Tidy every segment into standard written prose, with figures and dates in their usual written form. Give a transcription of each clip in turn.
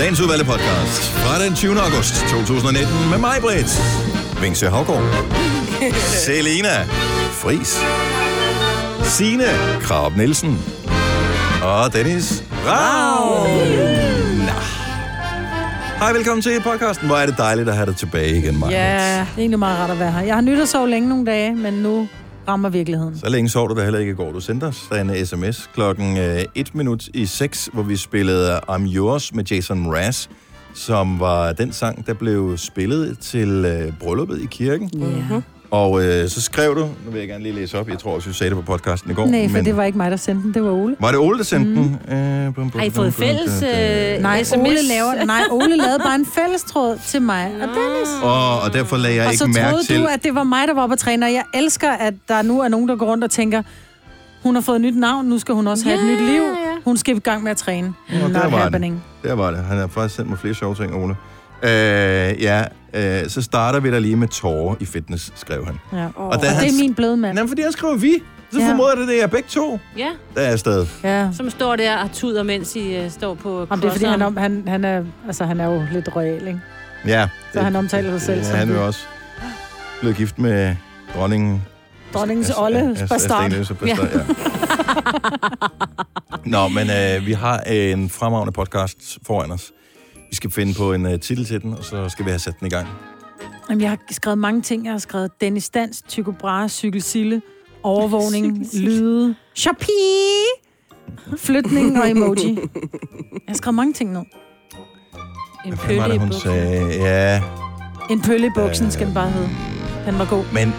Dagens udvalgte podcast fra den 20. august 2019 med Mai-Britt, Vinkske Havgård, Selina Friis, Signe Krab Nielsen og Dennis Ravn. Hej, velkommen til podcasten. Hvor er det dejligt at have dig tilbage igen, Maja. Ja, det er egentlig meget rart at være her. Jeg har nydt at sove længe nogle dage, men nu rammer virkeligheden. Så længe sov du da heller ikke i går. Du sendte os en sms klokken 5:01, hvor vi spillede I'm Yours med Jason Mraz, som var den sang, der blev spillet til brylluppet i kirken. Yeah. Og så skrev du, nu vil jeg gerne lige læse op, jeg tror også, du sagde det på podcasten i går. Nej, for men det var ikke mig, der sendte den, det var Ole. Var det Ole, der sendte den? Har I fået fælles? Nej, Ole lavede bare en fællestråd til mig og Dennis. Og derfor lagde jeg ikke mærke til... Og så troede du, at det var mig, der var oppe og træne, og jeg elsker, at der nu er nogen, der går rundt og tænker, hun har fået et nyt navn, nu skal hun også have et nyt liv. Hun skal i gang med at træne. Der var det. Han har faktisk sendt mig flere sjove ting, Ole. Så starter vi da lige med tårer i fitness, skrev han. Ja. Og det er min bløde mand. Jamen, fordi han skriver vi. Så formoder det, jeg er begge to. Ja. Der er afsted. Ja. Som står der og tuder, mens I står på crosseren. Det er fordi, han er jo lidt royal, ikke? Ja. Så det, han omtaler sig selv. Ja, han er jo også blevet gift med dronningen. Dronningens Ole. Bastard. Ja. Nå, men vi har en fremragende podcast foran os. Vi skal finde på en titel til den, og så skal vi have sat den i gang. Jamen, jeg har skrevet mange ting. Jeg har skrevet Dennis Dans, Tycho Brahe, Cykel Sille, overvågning, lyde, Shopee, flytning og emoji. Jeg har skrevet mange ting nu. En pølle i buksen. Ja. En pølle i buksen skal den bare hedde. Den var god. Men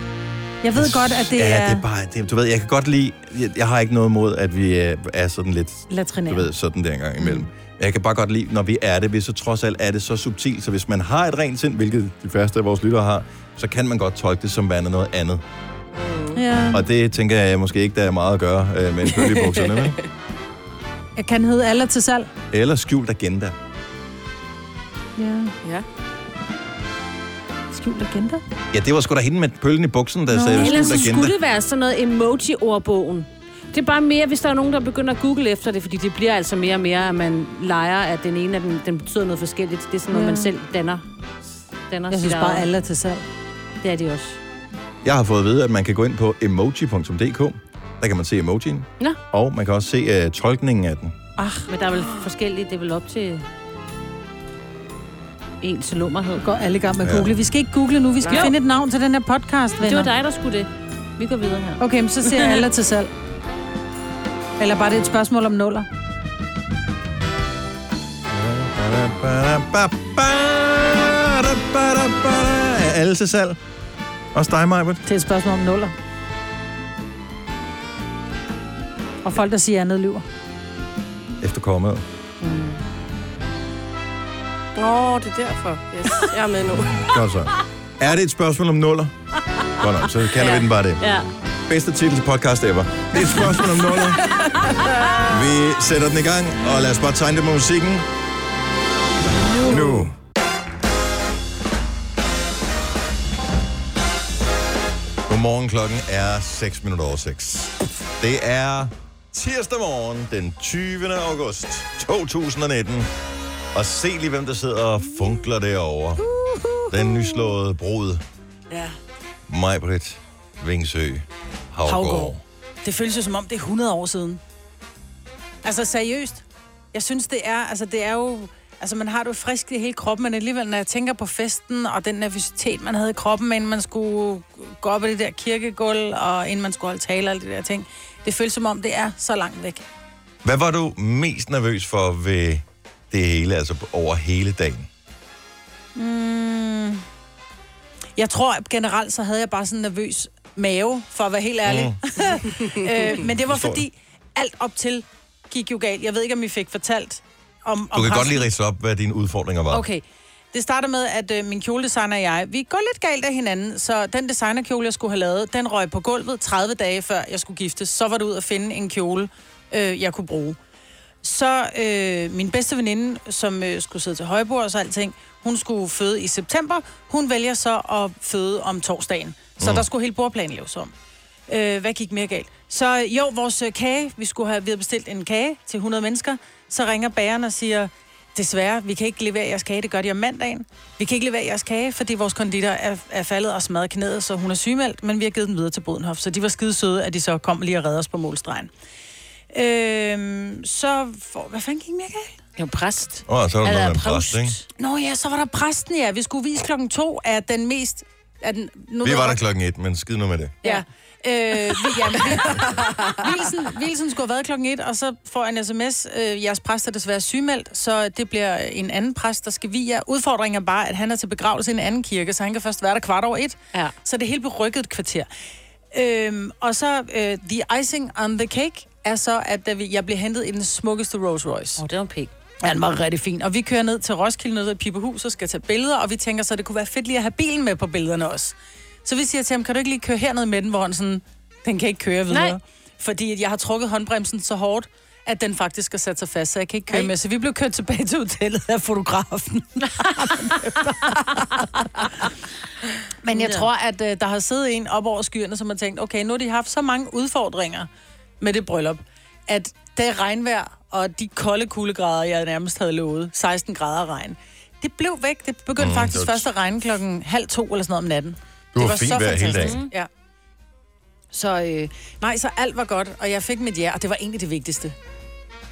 jeg ved godt, at det er... Ja, det er bare... Det, du ved, jeg kan godt lide... Jeg har ikke noget imod, at vi er sådan lidt... Latrinære. Du ved, sådan der engang imellem. Jeg kan bare godt lide, når vi er det, hvis så trods alt er det så subtilt, så hvis man har et rent sind, hvilket de første af vores lyttere har, så kan man godt tolke det som værende noget andet. Ja. Og det tænker jeg måske ikke, der er meget at gøre med en pølle i bukserne, vel? Jeg kan hedde Aller til salg. Eller skjult agenda. Ja. Skjult agenda? Ja, det var sgu da hende med pøllen i buksen, der sagde skjult agenda. Ellers skulle det være sådan noget emoji-ordbogen. Det er bare mere, hvis der er nogen, der begynder at google efter det, fordi det bliver altså mere og mere, at man leger, at den ene af dem, den betyder noget forskelligt. Det er sådan noget, man selv danner. Jeg synes bare, alle er til salg. Det er de også. Jeg har fået at vide, at man kan gå ind på emoji.dk. Der kan man se emojien. Nå. Og man kan også se tolkningen af den. Men der er vel forskellige, det er vel op til ens lummerhed. Går alle gang med at google. Vi skal ikke google nu, vi skal finde et navn til den her podcast, venner. Det var dig, der skulle det. Vi går videre her. Okay, men så ser alle til salg. Eller bare det er et spørgsmål om nuller. Er alle til salg? Også dig, Mai-Britt? Det er et spørgsmål om nuller. Og folk, der siger andet, lyver. Efterkommet. Det er derfor. Yes, jeg er med nu. Godt så. Er det et spørgsmål om nuller? Godt nok, så kalder vi den bare det. Ja. Bedste titel til podcast ever. Det er et spørgsmål om nuller. Vi sætter den i gang, og lad os bare tegne det med musikken. Nu. Godmorgen, klokken er 6:06. Det er tirsdag morgen, den 20. august 2019. Og se lige, hvem der sidder og funkler derovre. Den nyslåede brud. Ja. Mai-Britt Vingsø Havgård. Det føles jo som om, det er 100 år siden. Altså seriøst. Jeg synes, det er, det er jo... Altså man har det jo frisk i hele kroppen, men alligevel, når jeg tænker på festen, og den nervositet, man havde i kroppen, inden man skulle gå op ad det der kirkegulv, og inden man skulle holde tale og alle de der ting. Det føles som om, det er så langt væk. Hvad var du mest nervøs for ved det hele, altså over hele dagen? Jeg tror generelt, så havde jeg bare sådan en nervøs mave, for at være helt ærlig. Men det var fordi, alt op til gik jo galt. Jeg ved ikke, om I fik fortalt om du kan godt lige ridse op, hvad dine udfordringer var. Okay. Det starter med, at min kjoledesigner og jeg, vi går lidt galt af hinanden, så den designerkjole, jeg skulle have lavet, den røg på gulvet 30 dage før jeg skulle giftes. Så var det ud at finde en kjole, jeg kunne bruge. Så min bedste veninde, som skulle sidde til højbord og så alting, hun skulle føde i september. Hun vælger så at føde om torsdagen. Så der skulle hele bordplanen laves om. Hvad gik mere galt? Så vores kage, vi havde bestilt en kage til 100 mennesker. Så ringer bageren og siger, Desværre, vi kan ikke levere jeres kage, det gør de om mandagen. Vi kan ikke levere jeres kage, fordi vores konditor er faldet og smadret knæet, så hun er sygemeldt, men vi har givet dem videre til Brodenhof, så de var skide søde, at de så kom lige og redde os på målstregen. Hvad fanden gik mere galt? Det var præst. Så var der præst, ikke? Nå ja, så var der præsten, ja. Vi skulle vise 2:00 af den mest... Vi var der 1:00, men skid nu med det. Ja. Vilsen skulle have været 1:00, og så får en sms. Jeres præst er desværre sygemeldt, så det bliver en anden præst, der skal via. Udfordringen er bare, at han er til begravelse i en anden kirke, så han kan først være der 1:15. Ja. Så det hele berykket et kvarter. The icing on the cake er så, at jeg bliver hentet i den smukkeste Rolls Royce. Det var en pæk. Ja, den var rigtig fin. Og vi kører ned til Roskilde, ned til Pipehus, og skal tage billeder, og vi tænker så, det kunne være fedt lige at have bilen med på billederne også. Så vi siger til ham, kan du ikke lige køre herned med den, hvor han sådan, den kan ikke køre videre. Nej. Fordi jeg har trukket håndbremsen så hårdt, at den faktisk har sat sig fast, så jeg kan ikke køre med. Så vi blev kørt tilbage til hotellet af fotografen. Men jeg tror, at der har siddet en op over skyerne, som har tænkt, okay, nu har de haft så mange udfordringer med det bryllup, at det regnvejr og de kolde kuldegrader, jeg nærmest havde lovet, 16 grader regn, det blev væk. Det begyndte faktisk først at regne 1:30 eller sådan noget om natten. Det var fint vejr hele dagen. Ja. Så alt var godt, og jeg fik mit ja, og det var egentlig det vigtigste.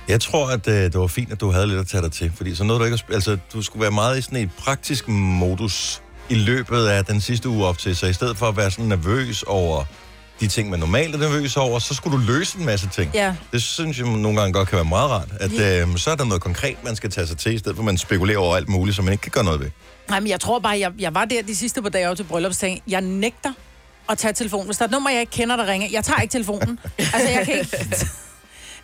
Jeg tror, at det var fint, at du havde lidt at tage dig til, fordi så noget du ikke... Altså, du skulle være meget i sådan et praktisk modus i løbet af den sidste uge op til, så i stedet for at være sådan nervøs over de ting, man normalt er nervøs over, så skulle du løse en masse ting. Ja. Det synes jeg nogle gange godt kan være meget rart, at så er der noget konkret, man skal tage sig til, i stedet for at man spekulerer over alt muligt, som man ikke kan gøre noget ved. Nej, men jeg tror bare, jeg var der de sidste par dage til bryllupsdagen. Jeg nægter at tage telefonen. Hvis der er et nummer, jeg ikke kender, der ringer, jeg tager ikke telefonen. Jeg kan ikke...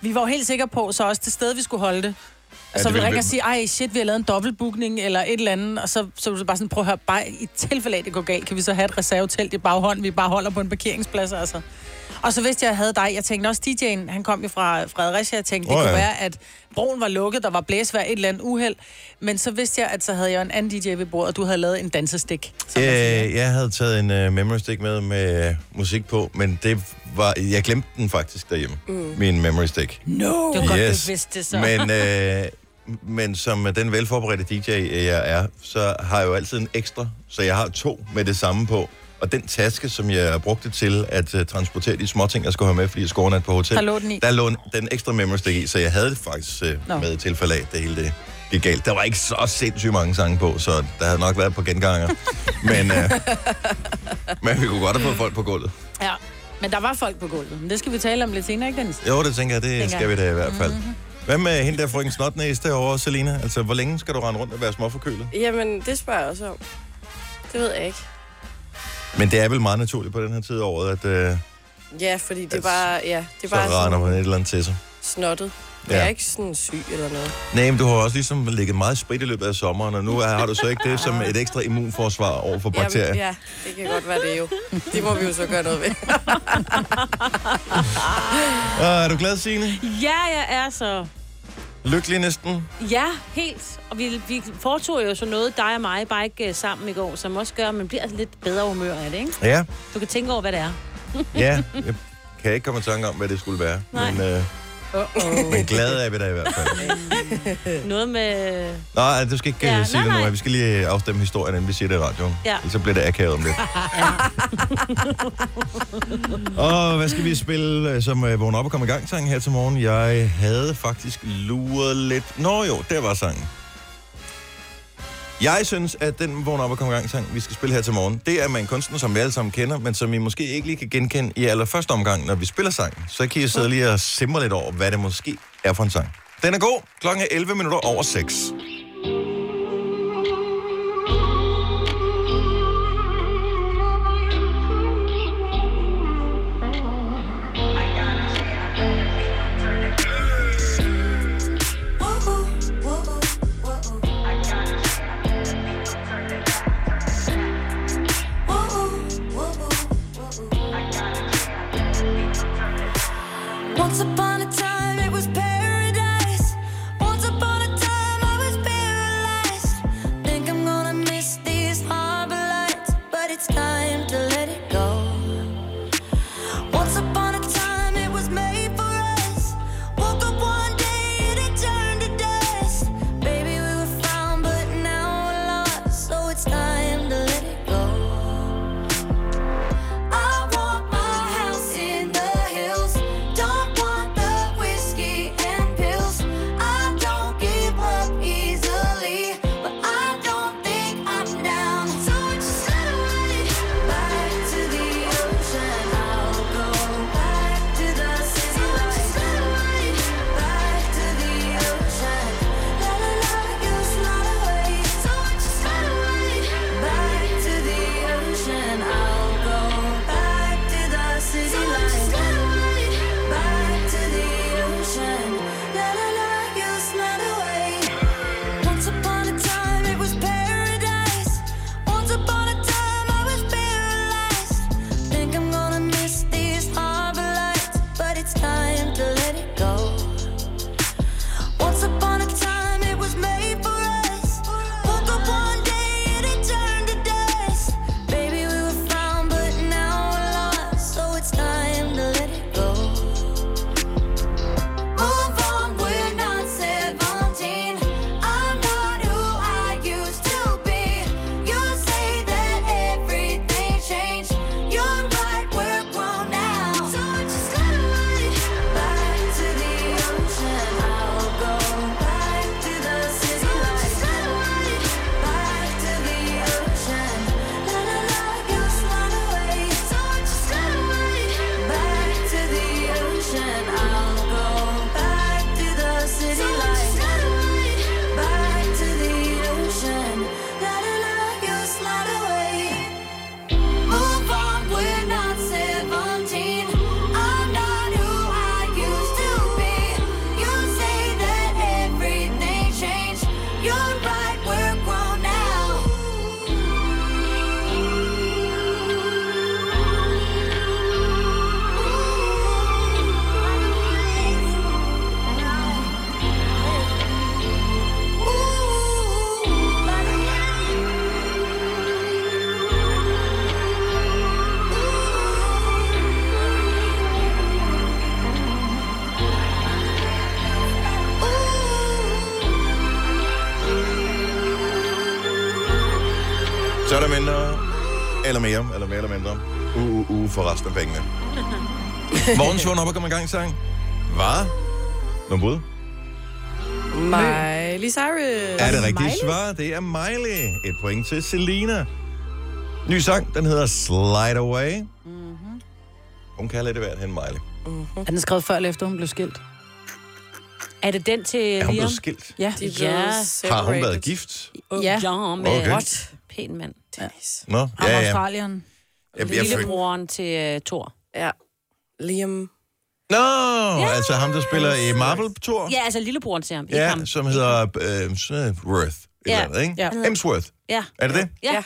Vi var jo helt sikre på, så også til sted, vi skulle holde det. Og så ville ringe og sige, ej shit, vi har lavet en dobbeltbookning eller et eller andet, og så ville du bare sådan, prøv at høre, bare i tilfælde af det går galt, kan vi så have et reservetelt i baghånden, vi bare holder på en parkeringsplads, altså. Og så vidste jeg, at jeg havde dig. Jeg tænkte også, DJ'en, han kom jo fra Fredericia, jeg tænkte, det kunne være, at broen var lukket, der var blæsvejr, et eller andet uheld, men så vidste jeg, at så havde jeg en anden DJ ved bordet, og du havde lavet en dansestik. Jeg havde taget en memory stick med musik på, men det var, jeg glemte den faktisk derhjemme, min memory stick. No! Det var godt, du vidste det så. Men som den velforberedte DJ, jeg er, så har jeg jo altid en ekstra, så jeg har 2 med det samme på. Og den taske, som jeg brugte til at transportere de små ting, jeg skulle have med, fordi jeg skulle overnat på hotel, der lå den ekstra memory stick i, så jeg havde det faktisk med i tilfælde af, det hele det gik galt. Der var ikke så sindssygt mange sange på, så der havde nok været på genganger. Men vi kunne godt have fået folk på gulvet. Ja, men der var folk på gulvet. Men det skal vi tale om lidt senere, ikke Dennis? Jo, det tænker jeg, det skal vi da i hvert fald. Mm-hmm. Hvad med hende der frøken Snotnæs derovre, Selina? Altså, hvor længe skal du rende rundt og være småforkølet? Jamen, det spørger jeg også om. Det ved jeg ikke. Men det er vel meget naturligt på den her tid af året, at... ja, fordi det er bare... Ja, det er bare så render man et eller andet til sig. Snottet. Ja. Jeg er ikke sådan syg eller noget. Nej, men du har også ligesom ligget meget sprit i løbet af sommeren, og nu har du så ikke det som et ekstra immunforsvar over for bakterier. Jamen, ja, det kan godt være det jo. Det må vi jo så gøre noget ved. Er du glad, Signe? Ja, jeg er så... Lykkelig næsten? Ja, helt. Og vi foretog jo så noget, dig og mig, bare ikke sammen i går, som også gør, at man bliver altså lidt bedre humør af det, ikke? Ja. Du kan tænke over, hvad det er. Ja, jeg kan ikke komme i tanke om, hvad det skulle være. Nej. Men glad er vi da i hvert fald. Noget med... Nej, du skal ikke sige det nu. Vi skal lige afstemme historien, inden vi siger det i radioen. Ja. Så bliver det akavet om det. Og hvad skal vi spille, som vågner op og kommer i gang sangen her til morgen? Jeg havde faktisk luret lidt... Nå jo, der var sangen. Jeg synes, at den vågner op og kommer i gang sang, vi skal spille her til morgen, det er med en kunstner, som vi alle sammen kender, men som I måske ikke lige kan genkende i allerførste omgang, når vi spiller sangen. Så kan I sidde lige og simre lidt over, hvad det måske er for en sang. Den er god. Klokken er 11:11. Baby, mindre, eller mere, eller mere eller mindre. For resten af pengene. Morgensvågen op og kommer i gang i sang. Hvad? Nogle bud? Miley Cyrus. Er det rigtigt svar? Det er Miley. Et point til Selina. Ny sang, den hedder Slide Away. Mm-hmm. Hun kan lidt af hvert hen, Miley. Mm-hmm. Er den skrevet før eller efter, hun blev skilt? Er det den til Liam? Er hun blevet skilt? Ja. Har hun været gift? Ja, med godt pæn mand. Dennis. Nå, ja. Australien. Lillebroren til Thor. Ja. Liam. Nå, altså ham, der spiller i Marvel på Thor. Ja, altså lillebroren til ham. Ja, ham. Som hedder Worth. Eller, ikke? Ja. Hemsworth. Ja. Er det det? Ja.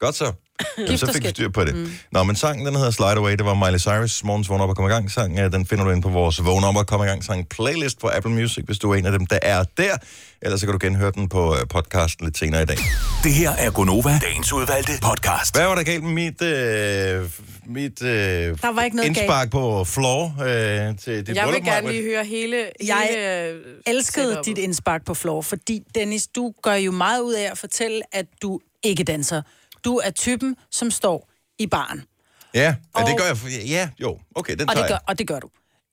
Godt så. Jamen, så fik vi styr på det. Mm. Nå, men sangen, den hedder Slide Away. Det var Miley Cyrus, morgens vågn op og kom i gang sang. Den finder du ind på vores vågn op og kom i gang sang playlist på Apple Music, hvis du er en af dem, der er der. Ellers så kan du genhøre den på podcasten lidt senere i dag. Det her er Gonova, dagens udvalgte podcast. Hvad var der galt med mit der var ikke noget indspark galt på floor til dit bryllup? Jeg vil gerne lige høre hele jeg elskede dit indspark på floor, fordi Dennis, du gør jo meget ud af at fortælle, at du ikke danser. Du er typen, som står i baren. Ja, og det gør jeg. Ja, jo. Okay, den tager jeg. Og det gør du.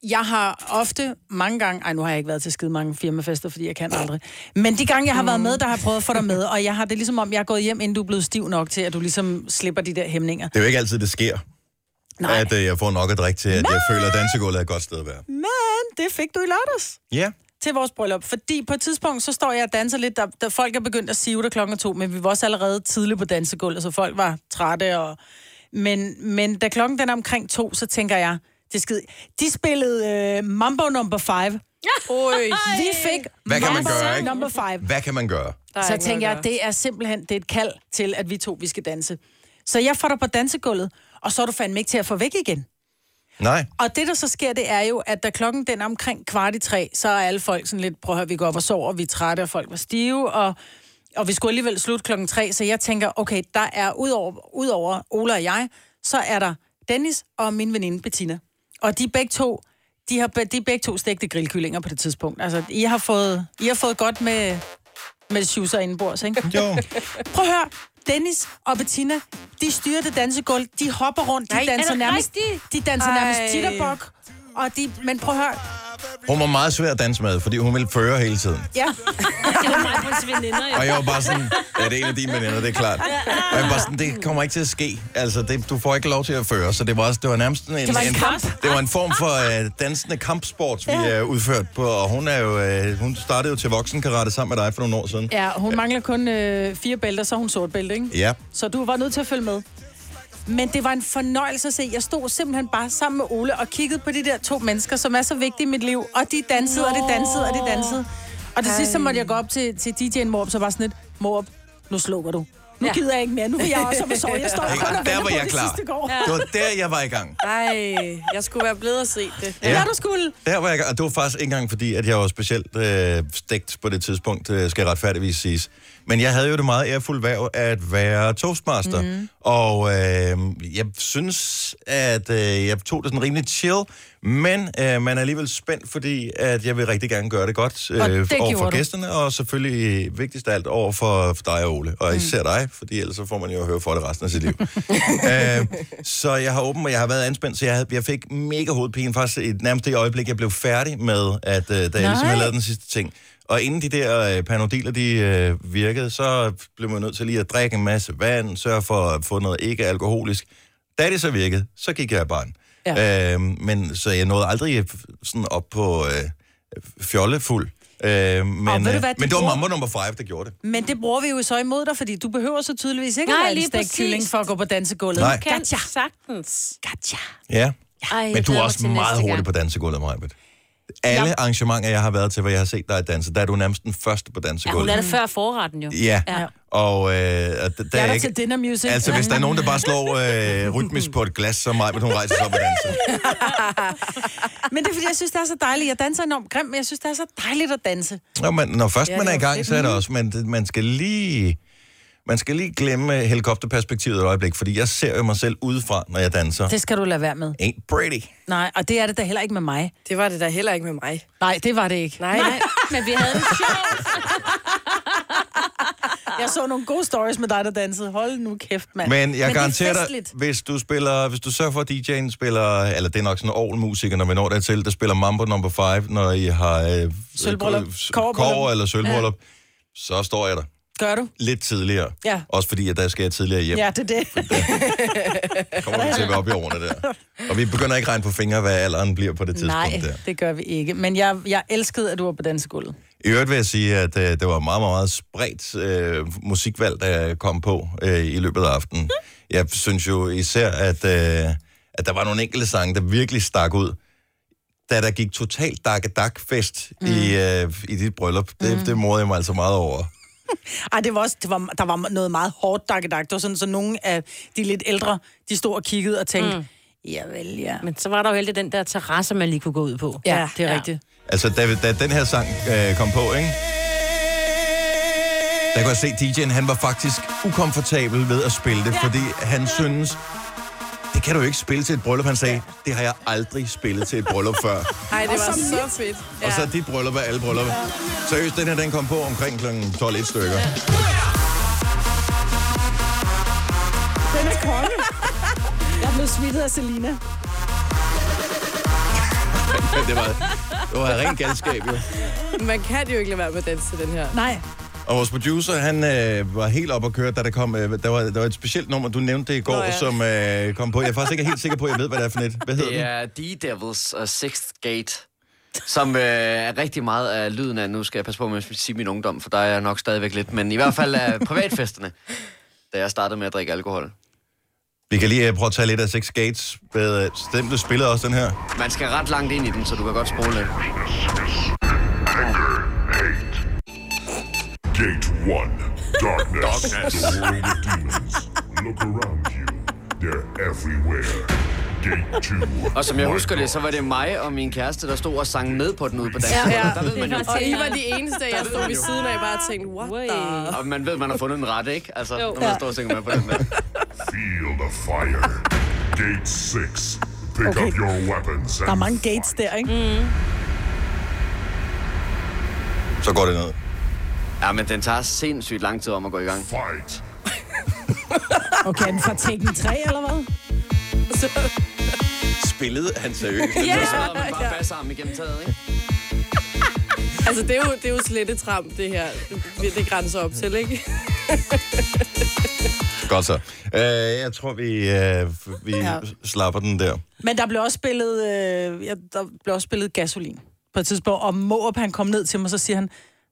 Jeg har ofte, mange gange... Ej, nu har jeg ikke været til skide mange firmafester, fordi jeg kan aldrig. Men de gange, jeg har været med, der har jeg prøvet at få dig med. Og jeg har det ligesom om, jeg er gået hjem, inden du er blevet stiv nok til, at du ligesom slipper de der hæmninger. Det er jo ikke altid, det sker. Nej. At jeg får nok at drikke til, at jeg føler, at dansegulvet er et godt sted at være. Men det fik du i lørdags. Ja. Til vores bryllup, fordi på et tidspunkt, så står jeg og danser lidt, der folk er begyndt at sive der 2:00, men vi var også allerede tidligt på dansegulvet, så folk var trætte. Men da klokken den er omkring 2, så tænker jeg, det skid. De spillede Mambo No. 5. Oj, vi fik Mambo No. 5. Hvad kan man gøre? Så tænker jeg, det er simpelthen det er et kald til, at vi skal danse. Så jeg får dig på dansegulvet, og så er du fandme ikke til at få væk igen. Nej. Og det, der så sker, det er jo, at da klokken den er omkring 2:15, så er alle folk sådan lidt, prøv at høre, vi går op og sover, vi er trætte, og folk var stive, og vi skulle alligevel slutte 3:00, så jeg tænker, okay, der er udover Ole og jeg, så er der Dennis og min veninde Bettina. Og de er begge to stegte grillkyllinger på det tidspunkt. Altså, I har fået godt med shoeser indenbords, ikke? Jo. Prøv at høre. Dennis og Bettina, de styrer det dansegulv, de hopper rundt, de danser nærmest titterbok, men prøv at høre. Hun var meget svær at danse med, fordi hun ville føre hele tiden. Ja. Det var mig på hans veninder, ja. Og jeg var bare sådan, ja, det er en af dine veninder, det er klart. Og jeg var bare sådan, det kommer ikke til at ske. Altså, du får ikke lov til at føre, så det var nærmest en kamp. Det var en form for dansende kampsport, vi udført på, og hun startede jo til voksenkarate sammen med dig for nogle år siden. Ja, hun mangler kun 4 bælter, så hun sort bælte, ikke? Ja. Så du var nødt til at følge med. Men det var en fornøjelse at se. Jeg stod simpelthen bare sammen med Ole og kiggede på de der 2 mennesker, som er så vigtige i mit liv. Og de dansede, og de dansede. Og til sidst så måtte jeg gå op til DJ'en Morp, så var sådan et, Morp, nu slukker du. Nu gider jeg ikke mere. Nu vil jeg også op og sove. Jeg står kun og venter på det sidste går. Ja. Det var der, jeg var i gang. Nej, jeg skulle være blevet at se det. Ja, du skulle. Der var jeg i gang. Og det var faktisk ikke engang, fordi at jeg var specielt stegt på det tidspunkt, skal jeg retfærdigvis siges. Men jeg havde jo det meget ærefulde værv at være toastmaster. Mm-hmm. Og jeg synes, at jeg tog det sådan rimelig chill. Men man er alligevel spændt, fordi at jeg vil rigtig gerne gøre det godt overfor gæsterne. Og selvfølgelig vigtigst af alt overfor dig, Ole. Og især dig, fordi ellers så får man jo at høre for det resten af sit liv. Så jeg har været anspændt, så jeg fik mega hovedpine. Faktisk i nærmest det øjeblik, jeg blev færdig med, at da jeg ligesom havde lavet den sidste ting. Og inden de der panodiler, de virkede, så blev man nødt til lige at drikke en masse vand, sørge for at få noget ikke-alkoholisk. Da det så virkede, så gik jeg af baren. Ja. Men så jeg nåede aldrig sådan op på fjollefuld. Men det var Mambo No. 5, der gjorde det. Men det bruger vi jo så imod dig, fordi du behøver så tydeligvis ikke at være en kylling for at gå på dansegulvet. Nej, gotcha. Sagtens. Gotcha. Ja. Ej, men du er også meget hurtig på dansegulvet, Mai-Britt. Alle arrangementer, jeg har været til, hvor jeg har set dig danse, der er du nærmest den første på dansegulvet. Ja, hun er det før forretten jo. Ja. Og der er ikke... til dinner music. Altså, hvis der er nogen, der bare slår rytmisk på et glas, så meget, men hun rejser sig op og danser. Men det er, fordi jeg synes, det er så dejligt. Jeg danser enormt grimt, men jeg synes, det er så dejligt at danse. Nå, men når først man er i gang, så er det også... Man skal lige glemme helikopterperspektivet et øjeblik, fordi jeg ser jo mig selv udefra, når jeg danser. Det skal du lade være med. Ain't pretty. Nej, og det er det da heller ikke med mig. Det var det da heller ikke med mig. Nej, det var det ikke. Nej. Men vi havde det sjovt. Jeg så nogle gode stories med dig, der dansede. Hold nu kæft, mand. Men jeg garanterer dig, hvis du spiller, hvis du sørger for, at DJ'en spiller, eller det er nok sådan all-musiker, når vi når dertil, der spiller Mambo No. 5, når I har kår eller sølvbrøllup, så står jeg der. Gør du? Lidt tidligere. Ja. Også fordi, at der skal jeg tidligere hjem. Ja, det er det. Kommer vi til at være oppe i årene der. Og vi begynder ikke at regne på fingre, hvad alderen bliver på det tidspunkt der. Nej, det gør vi ikke. Men jeg elskede, at du var på dansegulvet. I øvrigt vil jeg sige, at det var meget, meget spredt musikvalg, der kom på i løbet af aftenen. Jeg synes jo især, at der var nogle enkelte sange, der virkelig stak ud. Da der gik totalt dak-dak-fest i dit bryllup. Det morede jeg mig altså meget over. Ej, det var også, der var noget meget hårdt dakkedak. Det var sådan, så nogle af de lidt ældre, de stod og kiggede og tænkte, javel, ja. Men så var der jo heldig den der terrasse, man lige kunne gå ud på. Ja, det er rigtigt. Altså, da den her sang kom på, ikke? Der kunne jeg se, DJ'en, han var faktisk ukomfortabel ved at spille det, fordi han synes, det kan du jo ikke spille til et bryllup. Han sagde, det har jeg aldrig spillet til et bryllup før. Nej, det var så fedt. Ja. Og så dit bryllup er alle bryllupper. Ja. Seriøst, den her, den kom på omkring kl. 12 et stykker. Ja. Den er konge. Jeg blev smittet af Selina. Men det var rent galskab, jo. Man kan jo ikke lade være med at danse til den her. Nej. Og vores producer, han var helt op at køre, da der kom... Der var et specielt nummer, du nævnte det i går, som kom på. Jeg er faktisk ikke helt sikker på, at jeg ved, hvad det er for net. Hvad hedder det? Det er The Devil's Sixth Gate, som er rigtig meget af lyden af... Nu skal jeg passe på med at sige min ungdom, for der er jeg nok stadigvæk lidt. Men i hvert fald af privatfesterne, da jeg startede med at drikke alkohol. Vi kan lige prøve at tage lidt af Six Gates. Stem, du spiller også den her. Man skal ret langt ind i den, så du kan godt spole lidt. Gate 1. Darkness. The world of demons. Look around you. They're everywhere. Gate 2. Og som jeg husker det, så var det mig og min kæreste, der stod og sang med på den ude på dansen. Ja, der ved man jo. Og I var de eneste, jeg stod ved siden af, bare tænkte, what the... Og man ved, man har fundet en ret, ikke? Altså, når man står og synger med på den der. Feel the fire. Gate 6. Pick up your weapons. Der er mange gates der, ikke? Mm. Så går det ned. Ja, men den tager sindssygt lang tid om at gå i gang. Fight. Okay, den fra Tekken 3, eller hvad? Spillede han seriøst? Ja! Så havde man bare fast sammen igennem taget, ikke? Altså, det er jo slettetramp, det her. Det grænser op til, ikke? Godt så. Jeg tror, vi slapper den der. Men der blev også spillet, gasolin på et tidspunkt. Og Måb, han kom ned til mig, så siger han,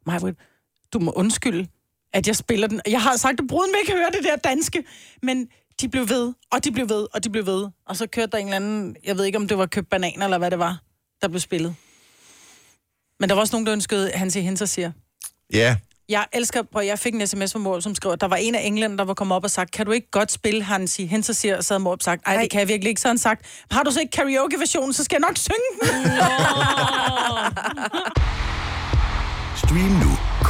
Mai-Britt, du må undskylde, at jeg spiller den. Jeg har sagt, at bruden ikke hører det der danske, men de blev ved, og de blev ved, og de blev ved. Og så kørte der en eller anden, jeg ved ikke, om det var købt bananer, eller hvad det var, der blev spillet. Men der var også nogen, der ønskede, han til hende, så siger. Ja. Yeah. Jeg elsker, og jeg fik en sms fra Mål, som skriver, der var en af englænderne, der var kommet op og sagt, kan du ikke godt spille, han siger, hen så siger, og så havde Mål sagt, ej, det kan jeg virkelig ikke, så han sagt, har du så ikke karaoke-versionen, så skal jeg nok synge den. Stream nu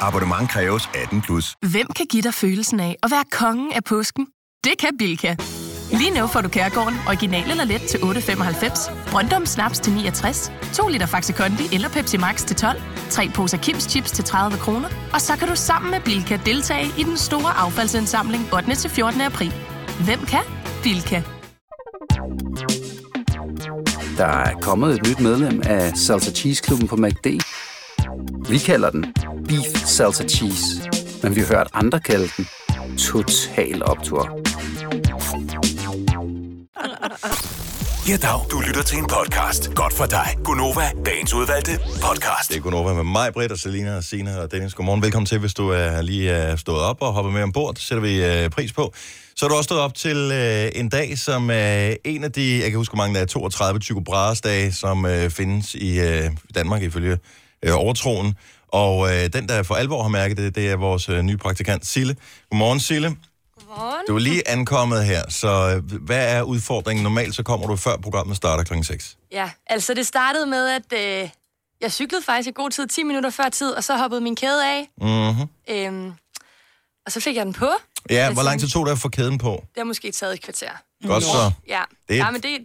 Abonnement kræves 18+. Hvem kan give dig følelsen af at være kongen af påsken? Det kan Bilka. Lige nu får du Kærgården original eller let til 8,95, Brøndum Snaps til 69, 2 liter Faxi Kondi eller Pepsi Max til 12, 3 poser Kims Chips til 30 kroner, og så kan du sammen med Bilka deltage i den store affaldsindsamling 8. til 14. april. Hvem kan? Bilka. Der er kommet et nyt medlem af Salsa Cheese Klubben på McD. Vi kalder den Beef Salsa Cheese, men vi har hørt andre kalde den Total Optur. Ja, dag. Du lytter til en podcast. Godt for dig. Gunova, dagens udvalgte podcast. Det er Gunova med Mai-Britt og Selina og Signe og Dennis. Godmorgen. Velkommen til, hvis du lige er stået op og hoppet med ombord. Det sætter vi pris på. Så er du også stået op til en dag, som er en af de, jeg kan huske, hvor mange der er, 32 Tycho Brahes dage, som findes i Danmark ifølge overtroen. Og den, der for alvor har mærket det, det er vores nye praktikant Sille. Godmorgen, Sille. Godmorgen. Du er lige ankommet her, så hvad er udfordringen? Normalt så kommer du før programmet starter kl. 6. Ja, altså det startede med, at jeg cyklede faktisk i god tid, 10 minutter før tid, og så hoppede min kæde af. Mm-hmm. Og så fik jeg den på. Ja, altså, hvor lang tid tog det at få kæden på? Det har måske taget et kvarter. Godt så. Ja,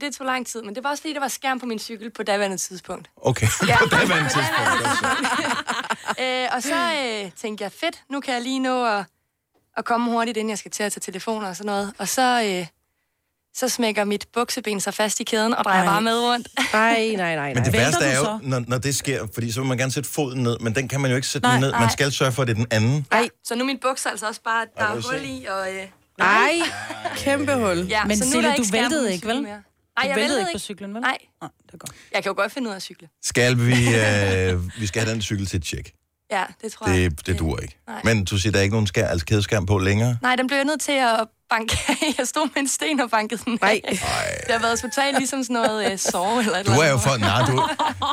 det tog lang tid, men det var også fordi, der var skærm på min cykel på daværende tidspunkt. Okay, ja. På daværende tidspunkt. Og så tænkte jeg, fedt, nu kan jeg lige nå at komme hurtigt, inden jeg skal til at tage telefoner og sådan noget. Og så smækker mit bukseben sig fast i kæden og drejer bare med rundt. Nej. Men det værste er jo, når det sker, fordi så vil man gerne sætte foden ned, men den kan man jo ikke sætte ned. Man skal sørge for, at det er den anden. Nej, så nu min bukser altså også bare, der er hul i og... Nej, kæmpe hul. Ja, men Sille, du væltede ikke, vel? Nej, jeg væltede ikke på cyklen, vel? Nej. Nej, det er godt. Jeg kan jo godt finde ud af at cykle. Skal vi skal have den cykel til et tjek. Ja, det tror jeg. Det dur ikke. Nej. Men du siger, der er ikke nogen kædeskærm på længere? Nej, den blev jeg nødt til at banke af. Jeg stod med en sten og bankede den af. Det har været totalt ligesom sådan noget sove eller et eller andet.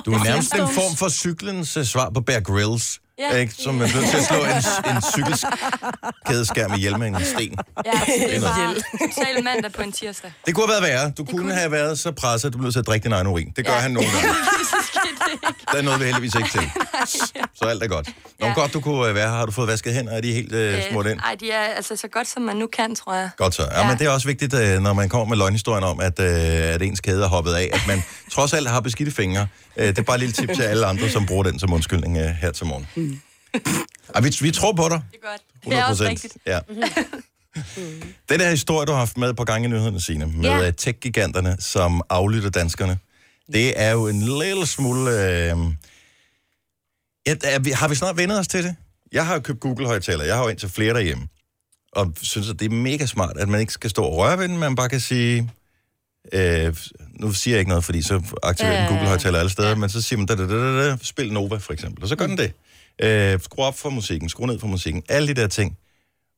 Du er nærmest en form for cyklens svar på Bear Grylls. Ja. Ikke? Som man bliver til at slå en cykelkædeskærm ihjel med en sten. Ja, det var totalt mandag på en tirsdag. Det kunne have været værre. Du kunne have været så presset, at du blev så at drikke din egen urin. Det gør han nogle gange. Der er noget, vi heldigvis ikke til. Så alt er godt. Nå, godt du kunne være her. Har du fået vasket hænder? Er de helt smurt ind? Nej, de er altså så godt, som man nu kan, tror jeg. Godt så. Ja, men det er også vigtigt, når man kommer med løgnhistorien om, at ens kæde er hoppet af, at man trods alt har beskidte fingre. Det er bare et lille tip til alle andre, som bruger den som undskyldning her til morgen. Mm. Vi tror på dig. Det er godt. 100%. Det er også rigtigt. Ja. Den her historie, du har haft med på gang i nyhederne, Signe, med tech-giganterne, som aflytter danskerne, det er jo en lille smule... har vi snart vendet os til det? Jeg har jo købt Google-højtaler. Jeg har jo indtil flere derhjemme. Og synes, at det er mega smart, at man ikke skal stå og røre ved den. Man bare kan sige... nu siger jeg ikke noget, fordi så aktiverer den Google-højtaler alle steder. Men så siger man... Spil Nova, for eksempel. Og så gør den det. Skru op for musikken, skru ned for musikken. Alle de der ting.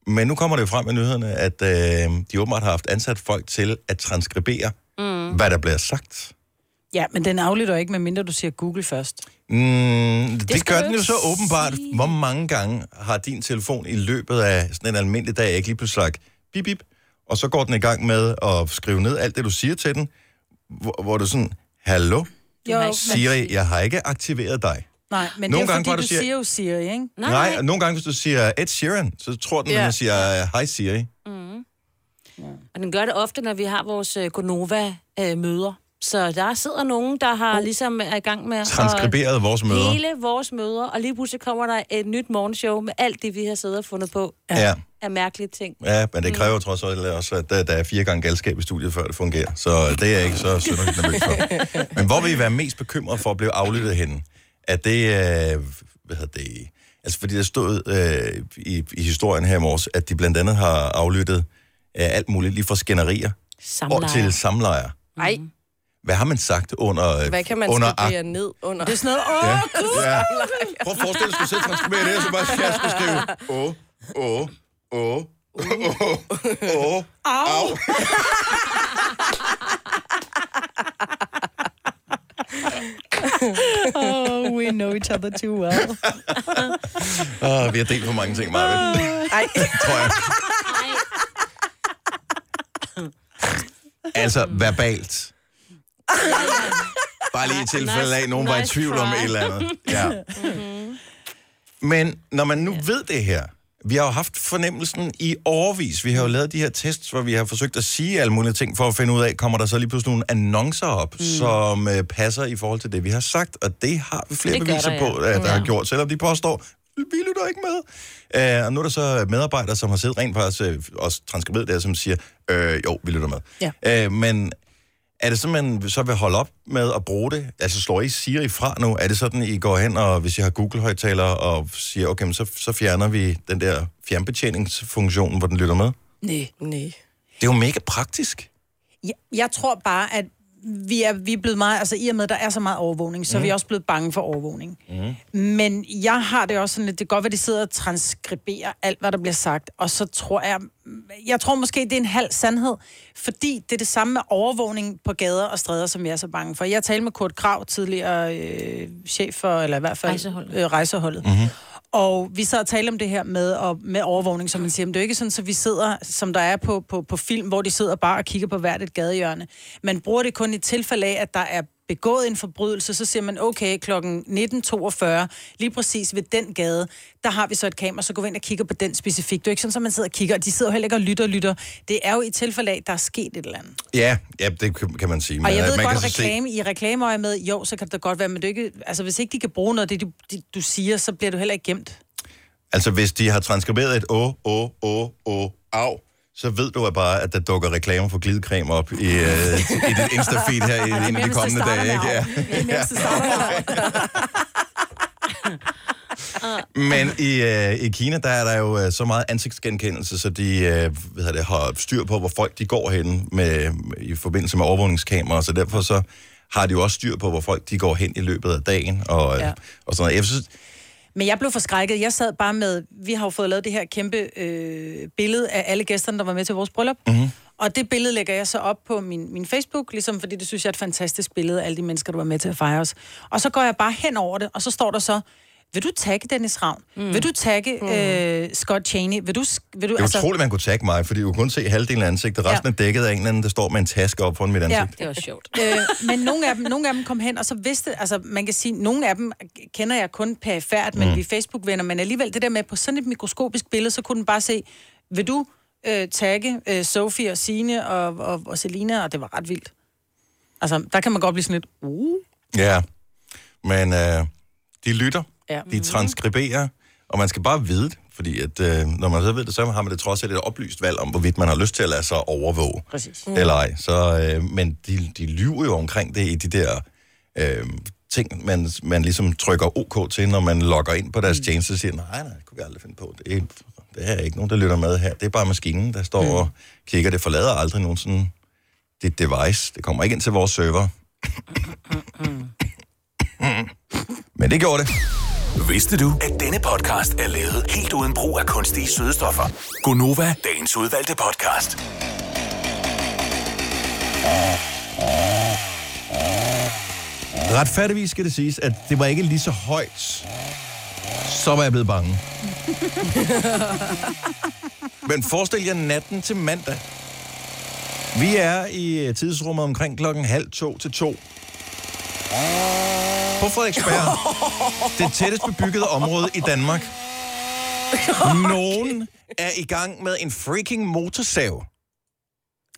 Men nu kommer det jo frem med nyhederne, at de åbenbart har haft ansat folk til at transkribere, hvad der bliver sagt. Ja, men den aflytter ikke, medmindre du siger Google først. Det gør den jo så åbenbart. Hvor mange gange har din telefon i løbet af sådan en almindelig dag ikke lige pludselig sagt bip, bip, og så går den i gang med at skrive ned alt det, du siger til den, hvor du sådan, hallo, Siri, jeg har ikke aktiveret dig. Nej, men nogle det er jo fordi, du siger jo Siri, ikke? Nej, nogle gange, hvis du siger Ed Sheeran, så tror den, at man siger, hej Siri. Mm. Ja. Og den gør det ofte, når vi har vores Gonova-møder. Så der sidder nogen, der har ligesom er i gang med... transkriberet vores møder. Hele vores møder, og lige pludselig kommer der et nyt morgenshow med alt det, vi har siddet og fundet på af mærkelige ting. Ja, men det kræver trods alt også, at der er 4 gange galskab i studiet, før det fungerer. Så det er ikke så synderligt nervøs for. Men hvor vil I være mest bekymret for at blive aflyttet henne? At det, altså fordi der stod i historien her i morges, at de blandt andet har aflyttet alt muligt, lige fra skænderier og til samlejer. Nej. Hvad har man sagt under... hvad kan man skrive ned under? Det er sådan noget, prøv at forestille dig, at du selv transformerer det, og så bare skal skrive, au. Oh, we know each other too well. Vi har delt for mange ting, Marvin. Nej. Tror jeg. Altså, verbalt. Bare lige i tilfælde af, nogen var i tvivl om et eller andet. Ja. Mm-hmm. Men når man nu ved det her, vi har jo haft fornemmelsen i årevis. Vi har jo lavet de her tests, hvor vi har forsøgt at sige alle mulige ting, for at finde ud af, kommer der så lige pludselig nogle annoncer op, som passer i forhold til det, vi har sagt. Og det har vi flere beviser på, at der har gjort, selvom de påstår, vi lytter ikke med. Og nu er der så medarbejdere, som har siddet rent faktisk og transkriberet det, som siger, jo, vi lytter med. Ja. Men er det sådan, man så vil holde op med at bruge det? Altså, slår I Siri fra nu? Er det sådan, I går hen, og hvis I har Google-højtalere, og siger, okay, men så fjerner vi den der fjernbetjeningsfunktion, hvor den lytter med? Nej. Det er jo mega praktisk. Jeg tror bare, at vi er blevet meget... altså, i og med, der er så meget overvågning, så er vi også blevet bange for overvågning. Men jeg har det også sådan lidt... det er godt, at de sidder og transkriberer alt, hvad der bliver sagt. Og så tror jeg... jeg tror måske, det er en halv sandhed, fordi det er det samme med overvågning på gader og stræder, som jeg er så bange for. Jeg talte med Kurt Krav, tidligere chef for, eller i hvert fald rejseholdet. Og vi sad og talte om det her med overvågning, som man siger. Men det er jo ikke sådan, så vi sidder, som der er på film, hvor de sidder bare og kigger på hvert et gadehjørne. Man bruger det kun i tilfælde af, at der er begået en forbrydelse, så siger man, okay, klokken 19:42, lige præcis ved den gade, der har vi så et kamera, så går vi ind og kigger på den specifikt. Det er jo ikke sådan, at man sidder og kigger, og de sidder jo heller ikke og lytter. Det er jo i tilfælde af, at der er sket et eller andet. Ja, det kan man sige. Og jeg ved man godt, i reklameøje med, jo, så kan det godt være, men det ikke, altså, hvis ikke de kan bruge noget af det, du siger, så bliver du heller ikke gemt. Altså, hvis de har transkriberet et au, så ved du bare, at der dukker reklamer for glidecreme op i dit Insta-feed her inden de kommende dage. Ikke? Ja. Men i Kina, der er der jo så meget ansigtsgenkendelse, så de har styr på, hvor folk de går henne i forbindelse med overvågningskameraer, så derfor så har de jo også styr på, hvor folk de går hen i løbet af dagen og sådan noget. Men jeg blev forskrækket. Jeg sad bare med, vi har jo fået lavet det her kæmpe billede af alle gæsterne, der var med til vores bryllup. Mm-hmm. Og det billede lægger jeg så op på min Facebook, ligesom fordi det synes jeg er et fantastisk billede af alle de mennesker, der var med til at fejre os. Og så går jeg bare hen over det, og så står der så, vil du tagge Dennis Ravn? Mm. Vil du tagge Scott Chaney? Vil du, det er utroligt, man kunne tagge mig, fordi du kunne kun se halvdelen af ansigtet. Resten er dækket af en eller anden, der står med en taske op foran mit ansigt. Ja, det var sjovt. Men nogle af dem kom hen, og så vidste, altså man kan sige, nogle af dem kender jeg kun perifært, men vi er Facebook-venner, men alligevel det der med, på sådan et mikroskopisk billede, så kunne den bare se, vil du tagge Sofie og Signe og Selina, og det var ret vildt. Altså, der kan man godt blive sådan lidt, Ja, men de lytter. Ja. De transkriberer, og man skal bare vide det, fordi at, når man så ved det, så har man det trods alt et oplyst valg om, hvorvidt man har lyst til at lade sig overvåge. Præcis. Eller ej. Så, men de lyver jo omkring det i de der ting, man ligesom trykker OK til, når man logger ind på deres tjeneste, og siger, nej, det kunne vi aldrig finde på. Det er ikke nogen, der lytter med her. Det er bare maskinen, der står og kigger. Det forlader aldrig nogen sådan dit device. Det kommer ikke ind til vores server. Men det gjorde det. Vidste du, at denne podcast er lavet helt uden brug af kunstige sødestoffer? Gonova, dagens udvalgte podcast. Retfærdigvis skal det siges, at det var ikke lige så højt, så var jeg blevet bange. Men forestil jer natten til mandag. Vi er i tidsrummet omkring 1:30 til 2:00. På Frederiksberg, det tættest bebyggede område i Danmark. Nogen er i gang med en freaking motorsav.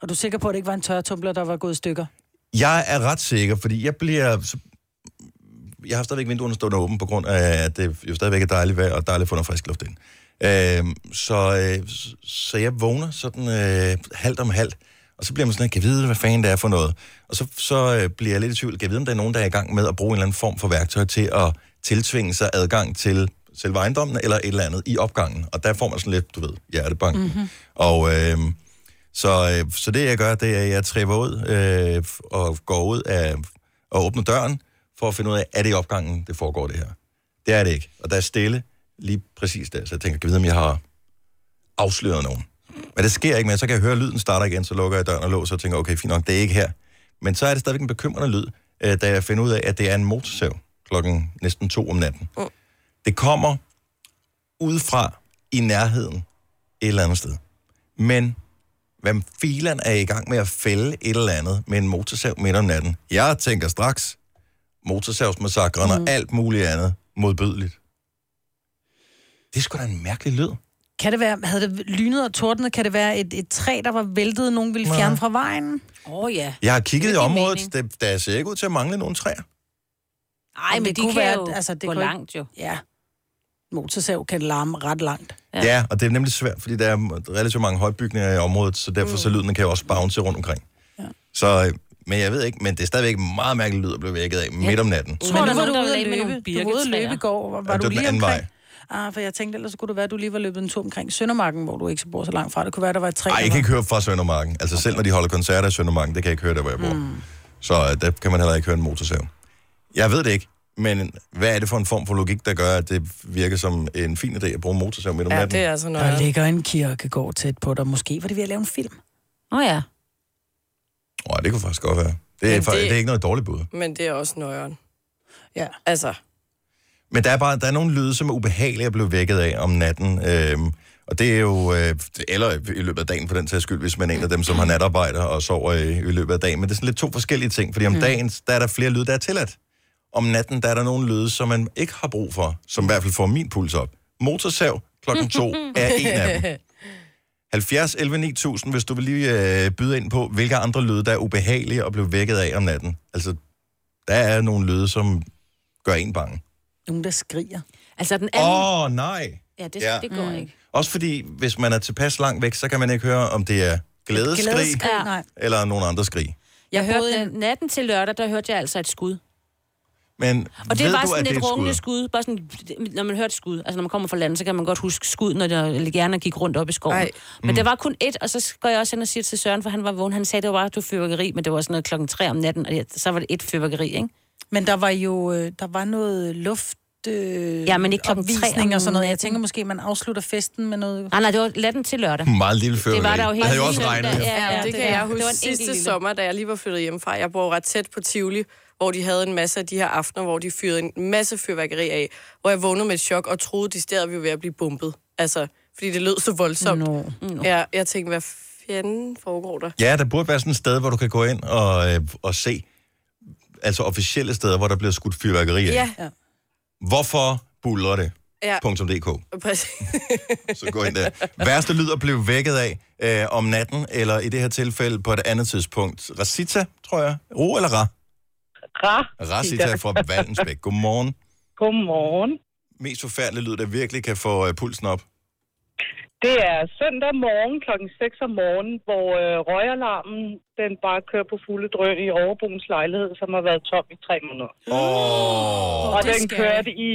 Og du er sikker på, at det ikke var en tørretumbler, der var gået i stykker? Jeg er ret sikker, fordi jeg har stadigvæk vinduerne stående åbne, på grund af, at det jo stadigvæk er dejligt vejr, og dejligt at få noget frisk luft ind. Så jeg vågner sådan halvt om halvt. Og så bliver man sådan, kan jeg vide, hvad fanden det er for noget? Og så bliver jeg lidt i tvivl, kan jeg vide, om der er nogen, der er i gang med at bruge en eller anden form for værktøj til at tiltvinge sig adgang til selve ejendommen eller et eller andet i opgangen. Og der får man sådan lidt, du ved, hjertebanken. Mm-hmm. Og så det, jeg gør, det er, at jeg tripper ud og går ud og åbner døren for at finde ud af, er det i opgangen, det foregår det her? Det er det ikke. Og der er stille lige præcis der. Så jeg tænker, kan jeg vide, om jeg har afsløret nogen? Men det sker ikke mere, så kan jeg høre, lyden starter igen, så lukker jeg døren og låser og tænker, okay, fint nok, det er ikke her. Men så er det stadigvæk en bekymrende lyd, da jeg finder ud af, at det er en motorsav klokken næsten 2:00 om natten. Mm. Det kommer udefra i nærheden et eller andet sted. Men hvad filan er i gang med at fælde et eller andet med en motorsav midt om natten? Jeg tænker straks, motorsavsmassakren og alt muligt andet modbydeligt. Det er sgu da en mærkelig lyd. Kan det være, havde det lynet og tordnet, kan det være et træ, der var væltet, nogen ville fjerne fra vejen? Ja. Jeg har kigget i området, der ser ikke ud til at mangle nogen træer. Nej, men det kunne være, jo altså, det gå langt jo. Ja. Motorsav kan larme ret langt. Ja, og det er nemlig svært, fordi der er relativt mange højbygninger i området, så derfor så lyden kan jo også bounce rundt omkring. Ja. Så, men jeg ved ikke, men det er stadigvæk meget mærkelig lyd at blive vækket af midt om natten. Ja. Men nu var du ude at løbe i går, var du lige omkring? For jeg tænkte ellers, så kunne det være, at du lige var løbet en tur omkring Søndermarken, hvor du ikke så bor så langt fra. Det kunne være, der var et træ. Nej, jeg kan ikke høre fra Søndermarken. Altså selv når de holder koncerter i Søndermarken, det kan jeg ikke høre der, hvor jeg bor. Så der kan man heller ikke høre en motorsav. Jeg ved det ikke, men hvad er det for en form for logik, der gør, at det virker som en fin idé at bruge en motorsav midt om natten? Det er altså noget. Der ligger en kirkegård tæt på dig. Måske var det ved at lave en film. Ja. Det kunne faktisk godt være. Det er ikke noget dårligt bud. Men det er også nøjeren. Ja. Altså. Men der er nogle lyde, som er ubehagelige at blive vækket af om natten. Og det er jo, eller i løbet af dagen for den sags skyld, hvis man er en af dem, som har natarbejder og sover i løbet af dagen. Men det er sådan lidt to forskellige ting, fordi om dagen, der er der flere lyde, der er tilladt. Om natten, der er der nogle lyde, som man ikke har brug for, som i hvert fald får min puls op. Motorsav klokken 2 er en af dem. 70 11 9000, hvis du vil lige byde ind på, hvilke andre lyde, der er ubehagelige at blive vækket af om natten. Altså, der er nogle lyde, som gør en bange. Nogen, der skriger. Altså den anden... Åh, nej. Ja, det går ikke. Også fordi, hvis man er tilpas langt væk, så kan man ikke høre, om det er glædeskrig eller nogen andre skrig. Jeg hørte natten til lørdag, der hørte jeg altså et skud. Men og det var sådan et rungende skud. Bare sådan, når man hørte skud, altså når man kommer fra landet, så kan man godt huske skud, når jeg gerne gik rundt op i skoven. Ej. Men der var kun et, og så går jeg også ind og siger til Søren, for han var vågen, han sagde, det var bare fyrværkeri, men det var sådan noget klokken 3 om natten, og så var det et fyrværkeri, ikke? Men der var jo noget luft, ja, men ikke klokken 3 og sådan noget. Jeg tænker måske, man afslutter festen med noget... Nej, det var natten til lørdag. Meget lille fyrværkeri. Det havde jo også regnet. Ja, det kan jeg huske sidste sommer, da jeg lige var flyttet hjemmefra. Jeg bor ret tæt på Tivoli, hvor de havde en masse af de her aftener, hvor de fyrede en masse fyrværkeri af, hvor jeg vågnede med et chok og troede, de steder vi var ved at blive bumpet. Altså, fordi det lød så voldsomt. No. Ja, jeg tænkte, hvad fanden foregår der? Ja, der burde være sådan et sted, hvor du kan gå ind og se, altså officielle steder, hvor der bliver skudt fyrværkeri af. Ja. Hvorfor buldrer det? Ja. .dk. Præcis. Så gå ind der. Værste lyd at blive vækket af om natten, eller i det her tilfælde på et andet tidspunkt. Rasita, tror jeg. Ro eller ra? Rasita fra Valdensbæk. Godmorgen. Godmorgen. Mest forfærdelige lyd, der virkelig kan få pulsen op. Det er søndag morgen klokken 6 om morgenen, hvor røgalarmen den bare kører på fulde drøn i Overboens lejlighed, som har været tom i 3 måneder. Og den kørte i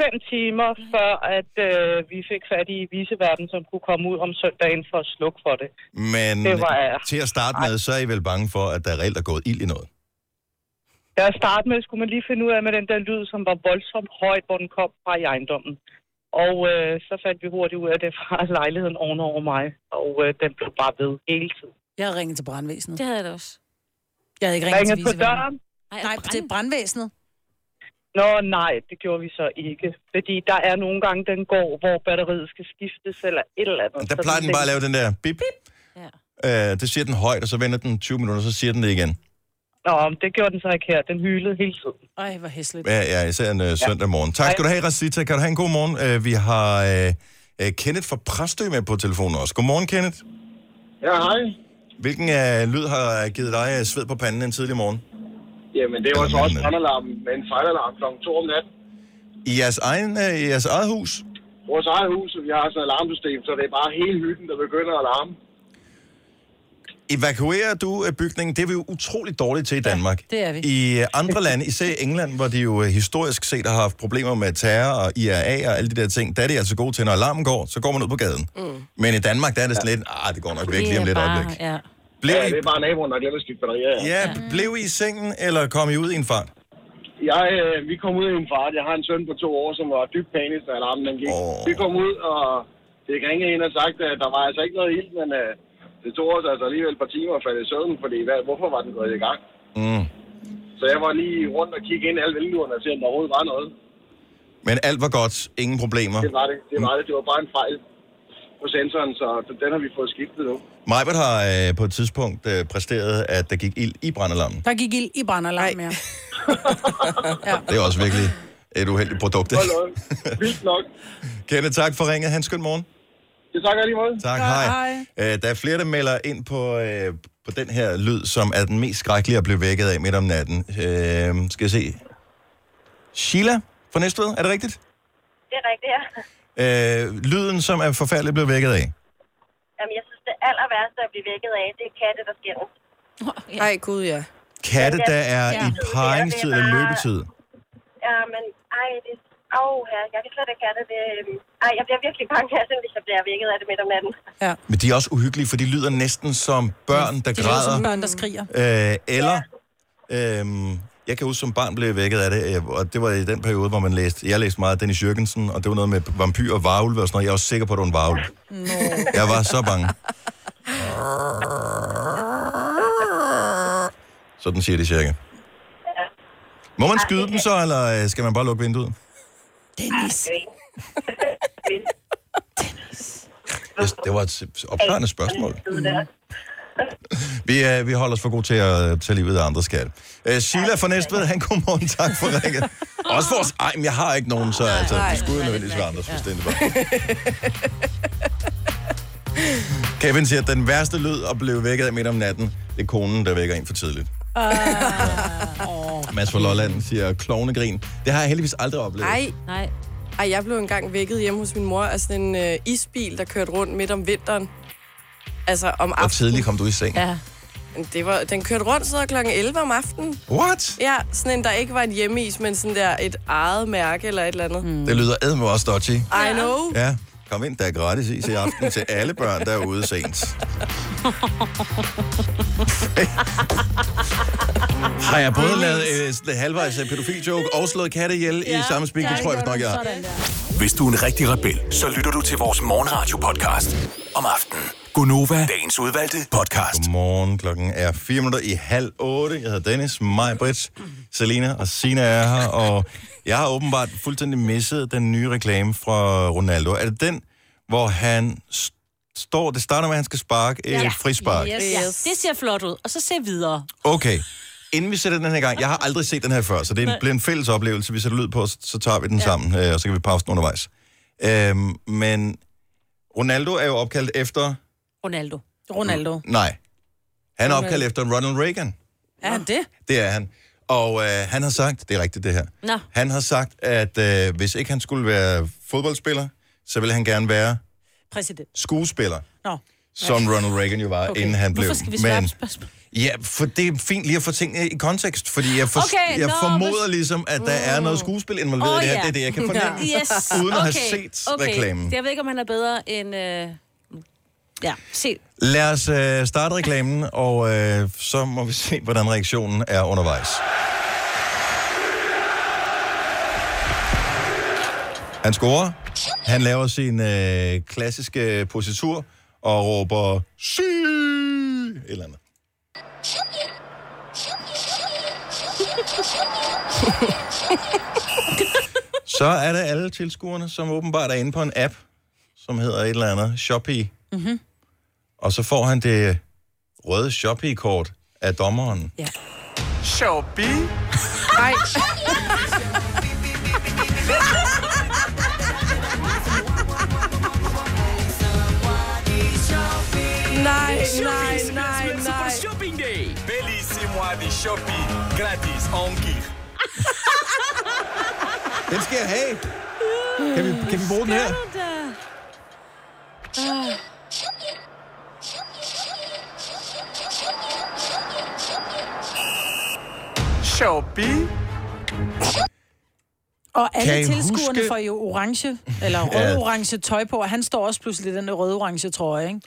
5 timer, før at vi fik fat i viceverden, som kunne komme ud om søndagen for at slukke for det. Men det var, til at starte med, så er I vel bange for, at der reelt er gået ild i noget? Da jeg startede med, skulle man lige finde ud af med den der lyd, som var voldsomt højt, hvor den kom fra i ejendommen. Og så fandt vi hurtigt ud af det fra lejligheden ovenover mig, og den blev bare ved hele tiden. Jeg havde ringet til brandvæsenet. Det havde jeg også. Jeg havde ikke ringet til døren? Nej, til brandvæsenet. Nå nej, det gjorde vi så ikke. Fordi der er nogle gange, den går, hvor batteriet skal skiftes eller et eller andet. Der plejer den bare at lave den der bip, bip. Ja. Det siger den højt, og så vender den 20 minutter, og så siger den det igen. Nå, det gjorde den så ikke her. Den hylede hele tiden. Ej, hvor hæsligt. Ja, især en søndag morgen. Tak skal du have, Rasita. Kan du have en god morgen? Vi har Kenneth fra Præstø med på telefonen også. Godmorgen, Kenneth. Ja, hej. Hvilken lyd har givet dig sved på panden en tidlig morgen? Jamen, det var så også brandalarmen med en fejlalarm kl. 2 om natten. I jeres eget hus? Vores eget hus, og vi har sådan et alarmsystem, så det er bare hele hytten, der begynder at larme. Evakuerer du bygningen? Det er vi jo utroligt dårligt til i Danmark. Ja, det er vi. I andre lande, især England, hvor de jo historisk set har haft problemer med terror og IRA og alle de der ting, der er de altså gode til, når alarmen går, så går man ud på gaden. Men i Danmark, der er det slet, det går nok væk lige om lidt øjeblik. Ja. Det er bare naboen, der glemmer skidt batterier. Ja, blev I i sengen, eller kom I ud i en fart? Vi kom ud i en fart. Jeg har en søn på 2 år, som var dybt panisk, da alarmen den gik. Vi kom ud, og det ringede ind og sagde, at der var altså ikke noget ild, men... Det tog os altså alligevel et par timer at falde i søvn, fordi hvorfor var den gået i gang? Så jeg var lige rundt og kiggede ind i alle vinduerne og se, om der overhovedet var noget. Men alt var godt. Ingen problemer. Det var det. Det var bare en fejl på sensoren, så den har vi fået skiftet nu. Mai-Britt har på et tidspunkt præsteret, at der gik ild i brandalarmen. Der gik ild i brandalarmen, ja. Det er også virkelig et uheldigt produkt. Vildt nok. Kenneth, tak for ringet. Hans, skøn morgen. Tak alligevel. Tak, hej. Der er flere, der melder ind på den her lyd, som er den mest skrækkelige at blive vækket af midt om natten. Skal jeg se. Sheila fra Næstved, er det rigtigt? Det er rigtigt, ja. Lyden, som er forfærdeligt blevet vækket af? Jamen, jeg synes, det aller værste at blive vækket af, det er katte, der skælder. Nej, gud, ja. Katte, der er i parringstid eller løbetid. Ja, men det er... jeg kan slet ikke have det. Jeg bliver virkelig bange af det, hvis jeg bliver vækket af det midt om natten. Ja. Men de er også uhyggelige, for de lyder næsten som børn, der græder. De lyder som børn, der skriger. Jeg kan huske, som barn blev vækket af det, og det var i den periode, hvor jeg læste meget Dennis Jørgensen, og det var noget med vampyr og varulve og sådan noget. Jeg var også sikker på, at det var en varulve. Jeg var så bange. Sådan siger de cirka. Må man skyde dem så, eller skal man bare lukke vinduet? Dennis. Dennis. Det var et opklarende spørgsmål. Vi holder os for gode til at tage livet af andre skat. Sheila fra Næstved, han kom morgen. Tak for ringet. Også for os. Ej, men jeg har ikke nogen, så altså, det skulle jo nødvendigvis være andres forstændigt. Kevin siger, at den værste lyd at blive vækket af midt om natten, det er konen, der vækker en for tidligt. Mads fra Lolland siger klovnegrin. Det har jeg heldigvis aldrig oplevet. Nej. Ej, jeg blev engang vækket hjemme hos min mor af sådan en isbil, der kørte rundt midt om vinteren. Altså om aftenen. Og tidligt kom du i seng. Ja. Den kørte rundt sådan klokken 11 om aftenen. What? Ja, sådan en, der ikke var et hjemmeis, men sådan der et eget mærke eller et eller andet. Mm. Det lyder edme også dodgy. I know. Ja. Kom ind, der er gratis is i aften til alle børn, der er ude sent. Har jeg både lavet halvvejs pædofil-joke og slået katte ihjel i samme spil? Det tror jeg nok, jeg har. Hvis du er en rigtig rebel, så lytter du til vores morgenradio-podcast om aftenen. Gunova, dagens udvalgte podcast. Godmorgen, klokken er 7:45. Jeg hedder Dennis, Mai-Britt, Selina og Signe er her, og jeg har åbenbart fuldstændig misset den nye reklame fra Ronaldo. Er det den, hvor han står, det starter med, at han skal sparke et frispark? Yes. Det ser flot ud, og så ser videre. Okay, inden vi sætter den her gang, jeg har aldrig set den her før, så det bliver en fælles oplevelse. Vi sætter lyd på, så tager vi den sammen, og så kan vi pause den undervejs. Men Ronaldo er jo opkaldt efter... Ronaldo. Nej. Han er opkaldt efter Ronald Reagan. Er han det? Det er han. Og han har sagt, det er rigtigt det her. Nå. Han har sagt, at hvis ikke han skulle være fodboldspiller, så ville han gerne være... Præsident. Skuespiller. Nå. Som Ronald Reagan jo var, inden han blev... Hvorfor skal vi svare spørgsmål? Ja, for det er fint lige at få tingene i kontekst, fordi jeg formoder ligesom, at der er noget skuespil involveret i det her. Det er det, jeg kan fornemme, uden at have set reklamen. Jeg ved ikke, om han er bedre end... Ja, se. Lad os starte reklamen, og så må vi se, hvordan reaktionen er undervejs. Han scorer. Han laver sin klassiske positur og råber sy et eller andet. Så er det alle tilskuerne, som åbenbart er inde på en app, som hedder et eller andet Shopee. Mm-hmm. Og så får han det røde Shopee-kort af dommeren. Ja. Shopee? Nej. Nej. Shopping day. Bellissimo di Shopee. Gratis ongi. Den skal jeg have. Kan vi bruge den her? Shopee. Og alle tilskuerne får jo orange, eller rød-orange tøj på, og han står også pludselig i den rød-orange trøje, ikke?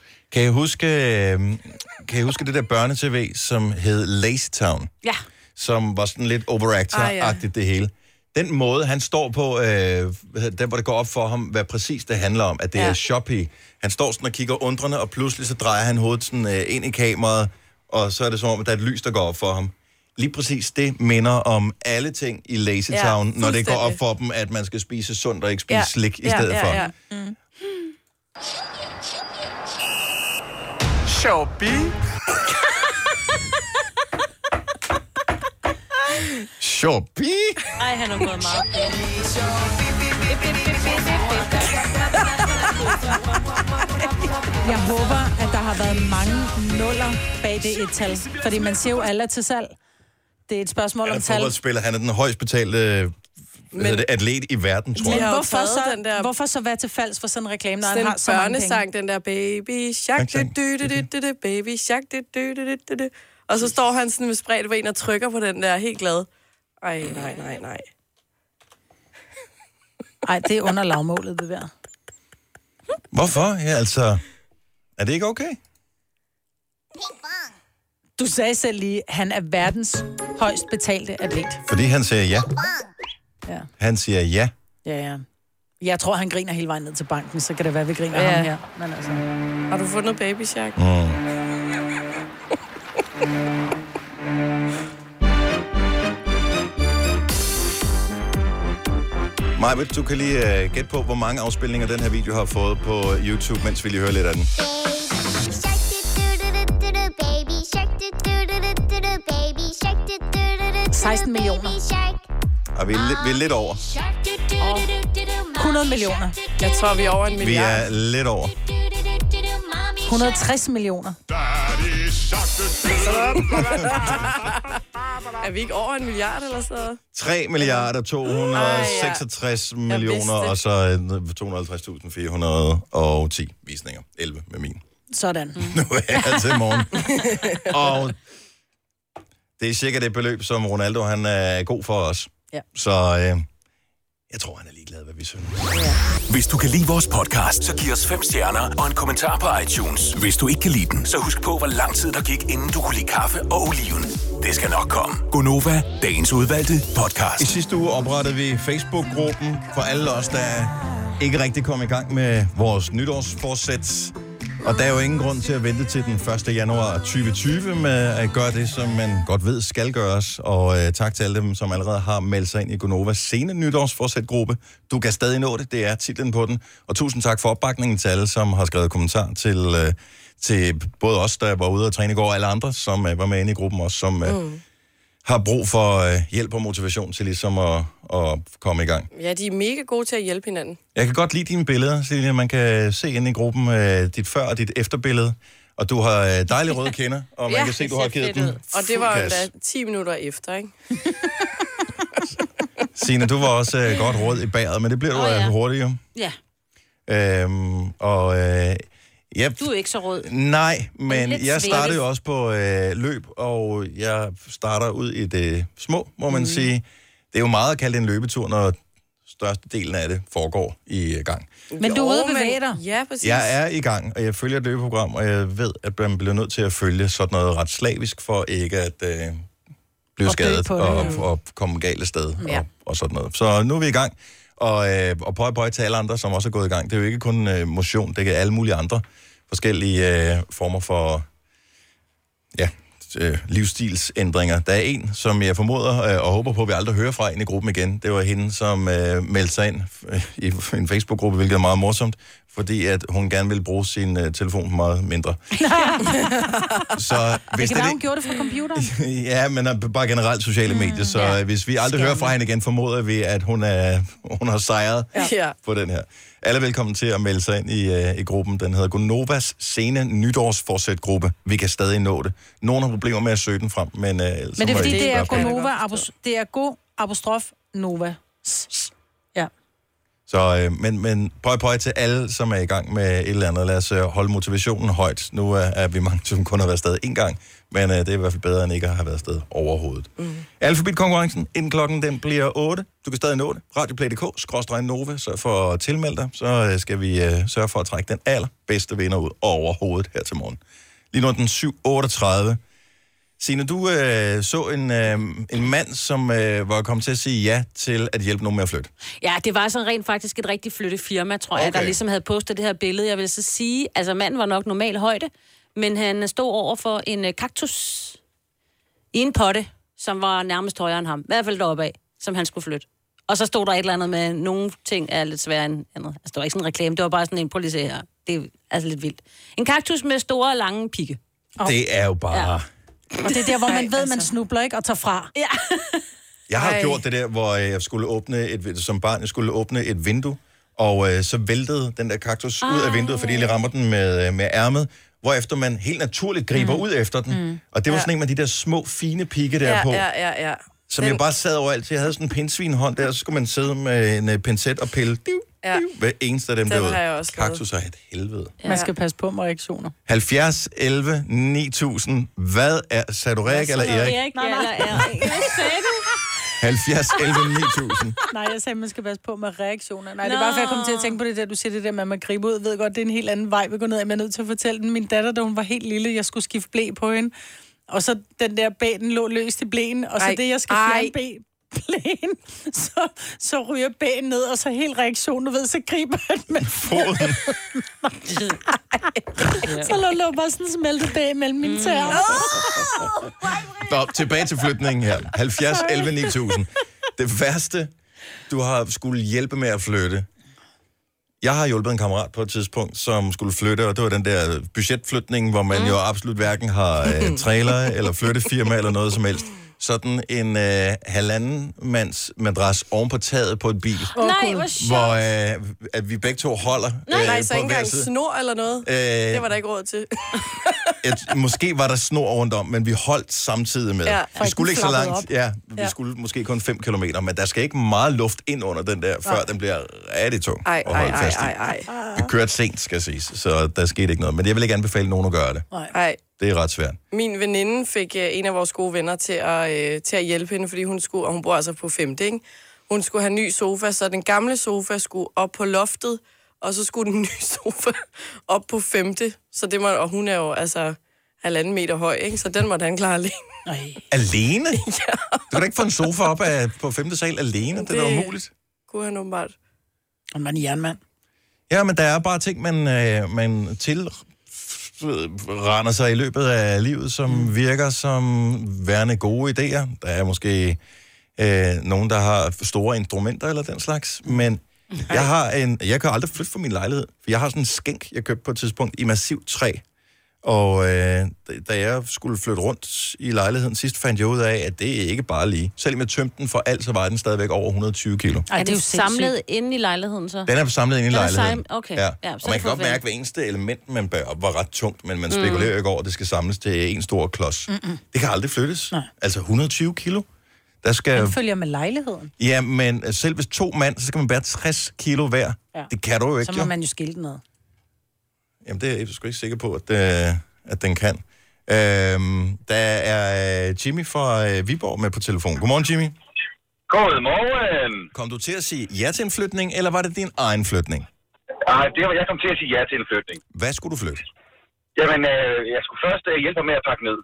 Kan I huske det der børnetv, som hed LazyTown? Ja. Som var sådan lidt overactor-agtigt det hele. Den måde, han står på, den hvor det går op for ham, hvad præcis det handler om, at det er Shopee. Han står sådan og kigger undrende, og pludselig så drejer han hovedet sådan ind i kameraet, og så er det som om, at der er et lys, der går op for ham. Lige præcis det minder om alle ting i LazyTown, når det går op for dem, at man skal spise sundt og ikke spise slik i stedet for. Ja. Mm. Shopee. Shopee? Ej, han har gået meget. Jeg håber, at der har været mange nuller bag det et tal, fordi man ser jo alle til salg. Det er et spørgsmål om tal. Han er den højst betalte atlet i verden, tror jeg. Hvorfor så være til falsk for sådan en reklame, når han har så mange penge? Den der baby shark, baby shark, og så står han sådan med spredt ben og trykker på den der, helt glad. Nej. Ej, det er under lavmålet, det der. Hvorfor? Ja, altså... Er det ikke okay? Du sagde selv lige, han er verdens højst betalte atlet. Fordi han siger ja. Han siger ja. Ja. Jeg tror, han griner hele vejen ned til banken, så kan det være, vi griner ham her. Men altså... Har du fundet baby shark? Mai-Britt, du kan lige gætte på, hvor mange afspilninger den her video har fået på YouTube, mens vi lige hører lidt af den. Baby, 16 millioner. Og vi er lidt over. 100 millioner. Jeg tror, vi er over en milliard. Vi er lidt over. 160 millioner. Er vi ikke over en milliard eller så? 3.266 millioner, og så 250.410 visninger. 11 med min. Sådan. Nu er jeg til morgen. Og det er cirka det beløb, som Ronaldo han er god for os. Ja. Så jeg tror, han er ligeglad, hvad vi synes. Ja. Hvis du kan lide vores podcast, så giv os 5 stjerner og en kommentar på iTunes. Hvis du ikke kan lide den, så husk på, hvor lang tid der gik, inden du kunne lide kaffe og oliven. Det skal nok komme. Gonova, dagens udvalgte podcast. I sidste uge oprettede vi Facebook-gruppen for alle os, der ikke rigtig kom i gang med vores nytårsforsæt. Og der er jo ingen grund til at vente til den 1. januar 2020 med at gøre det, som man godt ved skal gøres. Og tak til alle dem, som allerede har meldt sig ind i Gonovas sene nytårsforsæt-gruppe. Du kan stadig nå det, det er titlen på den. Og tusind tak for opbakningen til alle, som har skrevet kommentarer til både os, der var ude og træne i går, og alle andre, som var med inde i gruppen også, som har brug for hjælp og motivation til ligesom at komme i gang. Ja, de er mega gode til at hjælpe hinanden. Jeg kan godt lide dine billeder, Signe. Man kan se inde i gruppen dit før- og dit efterbillede. Og du har dejlige røde kinder, og man kan se, du har givet den. Og det var da 10 minutter efter, ikke? Signe, du var også godt rød i bæret, men det bliver du hurtigt jo. Ja. Du er ikke så rød. Nej, men jeg startede jo også på løb, og jeg starter ud i det små, må man sige. Det er jo meget at kalde det en løbetur, når størstedelen af det foregår i gang. Men du er ude at bevæge dig. Ja, præcis. Jeg er i gang, og jeg følger et løbeprogram, og jeg ved, at man bliver nødt til at følge sådan noget ret slavisk, for ikke at blive skadet og komme galt af sted og sådan noget. Så nu er vi i gang. Og pøj til alle andre, som også er gået i gang. Det er jo ikke kun motion, det er alle mulige andre forskellige former for livsstilsændringer. Der er en, som jeg formoder og håber på, at vi aldrig hører fra ind i gruppen igen. Det var hende, som meldte sig ind i en Facebook-gruppe, hvilket er meget morsomt, fordi at hun gerne ville bruge sin telefon meget mindre. Så hvis det kan være, hun gjorde det fra computeren. Ja, men bare generelt sociale medier. Så hvis vi aldrig hører fra hende igen, formoder vi, at hun har sejret på den her. Alle velkommen til at melde sig ind i gruppen. Den hedder Gonovas sene nytårsforsæt-gruppe. Vi kan stadig nå det. Nogen har problemer med at søge den frem, men... men det er fordi, det er Gonova, det er Go-Nova. Ja. Så, men pøj til alle, som er i gang med et eller andet. Lad os holde motivationen højt. Nu er vi mange, som kun har været afsted én gang, men det er i hvert fald bedre, end ikke at have været afsted overhovedet. Alfabetkonkurrencen inden klokken, den bliver 8. Du kan stadig nå det. Radioplay.dk/Nova, så for at tilmelde dig, så skal vi sørge for at trække den allerbedste vinder ud overhovedet her til morgen. Lige nu er den 7.38. Signe, du så en mand, som var kommet til at sige ja til at hjælpe nogen med at flytte. Ja, det var sådan rent faktisk et rigtigt flyttefirma, tror jeg, der ligesom havde postet det her billede. Jeg vil så sige, altså manden var nok normal højde, men han stod over for en kaktus i en potte, som var nærmest højere end ham. I hvert fald deroppe af, som han skulle flytte. Og så stod der et eller andet med, nogle ting er lidt sværere end andet. Altså, det var ikke sådan en reklame, det var bare sådan en politik her. Det er altså lidt vildt. En kaktus med store, lange pigge. Det er jo bare... Ja. Og det er der, hvor man ved, man snubler, ikke? Og tager fra. Ja. Jeg har gjort det der, hvor jeg skulle åbne et vindue, og så væltede den der kaktus ud af vinduet, fordi jeg rammer den med ærmet, hvorefter man helt naturligt griber ud efter den. Og det var sådan en af de der små, fine pigge der på. Ja. Som jeg bare sad overalt. Jeg havde sådan en pindsvinhånd der, så skulle man sidde med en pincet og pille. Hver eneste af dem derude. Kaktus er et helvede. Ja. Man skal passe på med reaktioner. 70, 11, 9000. Hvad er... Sagde du Erik eller Erik? Nej. Hvad sagde du? 70, 11, 9000. Nej, jeg sagde, man skal passe på med reaktioner. Nej, det er bare, for jeg kom til at tænke på det der, du siger det der med, at man griber ud. Jeg ved godt, det er en helt anden vej, vi går ned. Jeg er nødt til at fortælle den. Min datter, da hun var helt lille, jeg skulle skifte ble på hende. Og så den der bæden lå løst i blæen, og så det, jeg skal fjerne blæen, så ryger bæden ned, og så hele reaktionen, du ved, så griber han med foden. Så lå bare sådan en smeltet bæg mellem mine tæer. Nå, tilbage til flytningen her. 70, 11, 9000. Det værste, Du har skulle hjælpe med at flytte. Jeg har hjulpet en kammerat på et tidspunkt, som skulle flytte, og det var den der budgetflytning, hvor man jo absolut hverken har trailer eller flyttefirma eller noget som helst. Sådan en halvanden mands madras oven på taget på et bil. Oh, nej, hvor sjovt. Hvor at vi begge to holder. Nej, så ikke engang snor eller noget. Det var der ikke råd til. Måske var der snor rundt om, men vi holdt samtidig med. Ja, vi skulle ikke så langt. Op. Ja, vi skulle måske kun 5 kilometer, men der skal ikke meget luft ind under den der, før den bliver rigtig tung og holde fast i. Vi kørte sent, skal siges, så der skete ikke noget. Men jeg vil ikke anbefale nogen at gøre det. Nej. Det er ret svært. Min veninde fik en af vores gode venner til at hjælpe hende, fordi hun skulle, og hun bor altså på 5. ikke? Hun skulle have en ny sofa, så den gamle sofa skulle op på loftet, og så skulle den nye sofa op på 5. Så det måtte, og hun er jo altså 1,5 meter høj, ikke? Så den måtte han klare alene. Nej. Alene? Ja. Du kan da ikke få en sofa op på 5. sal alene, det er da umuligt. Kunne han åbenbart. Og man er jernmand. Ja, men der er bare ting, man render sig i løbet af livet, som virker som værende gode idéer. Der er måske nogen, der har store instrumenter eller den slags, men jeg kan aldrig flytte fra min lejlighed, for jeg har sådan en skænk, jeg købte på et tidspunkt i massivt træ, og da jeg skulle flytte rundt i lejligheden sidst, fandt jeg ud af, at det ikke bare lige. Selvom jeg tømte den for alt, så var den stadigvæk over 120 kilo. Ej, det er jo samlet inde i lejligheden, så? Den er samlet inde i lejligheden. Okay. Ja. Ja, og man kan godt mærke, at hver eneste element, man bærer op, var ret tungt, men man spekulerer ikke over, at det skal samles til en stor klods. Det kan aldrig flyttes. Nej. Altså 120 kilo. Der skal... Den følger med lejligheden. Ja, men selv hvis 2 mand, så skal man bære 60 kilo hver. Ja. Det kan du jo ikke. Så må man jo skille den ad. Jamen, det er jeg sgu ikke sikker på, at den kan. Der er Jimmy fra Viborg med på telefon. Godmorgen, Jimmy. Godmorgen. Kom du til at sige ja til en flytning, eller var det din egen flytning? Nej, det var jeg kom til at sige ja til en flytning. Hvad skulle du flytte? Jamen, jeg skulle først hjælpe med at pakke ned.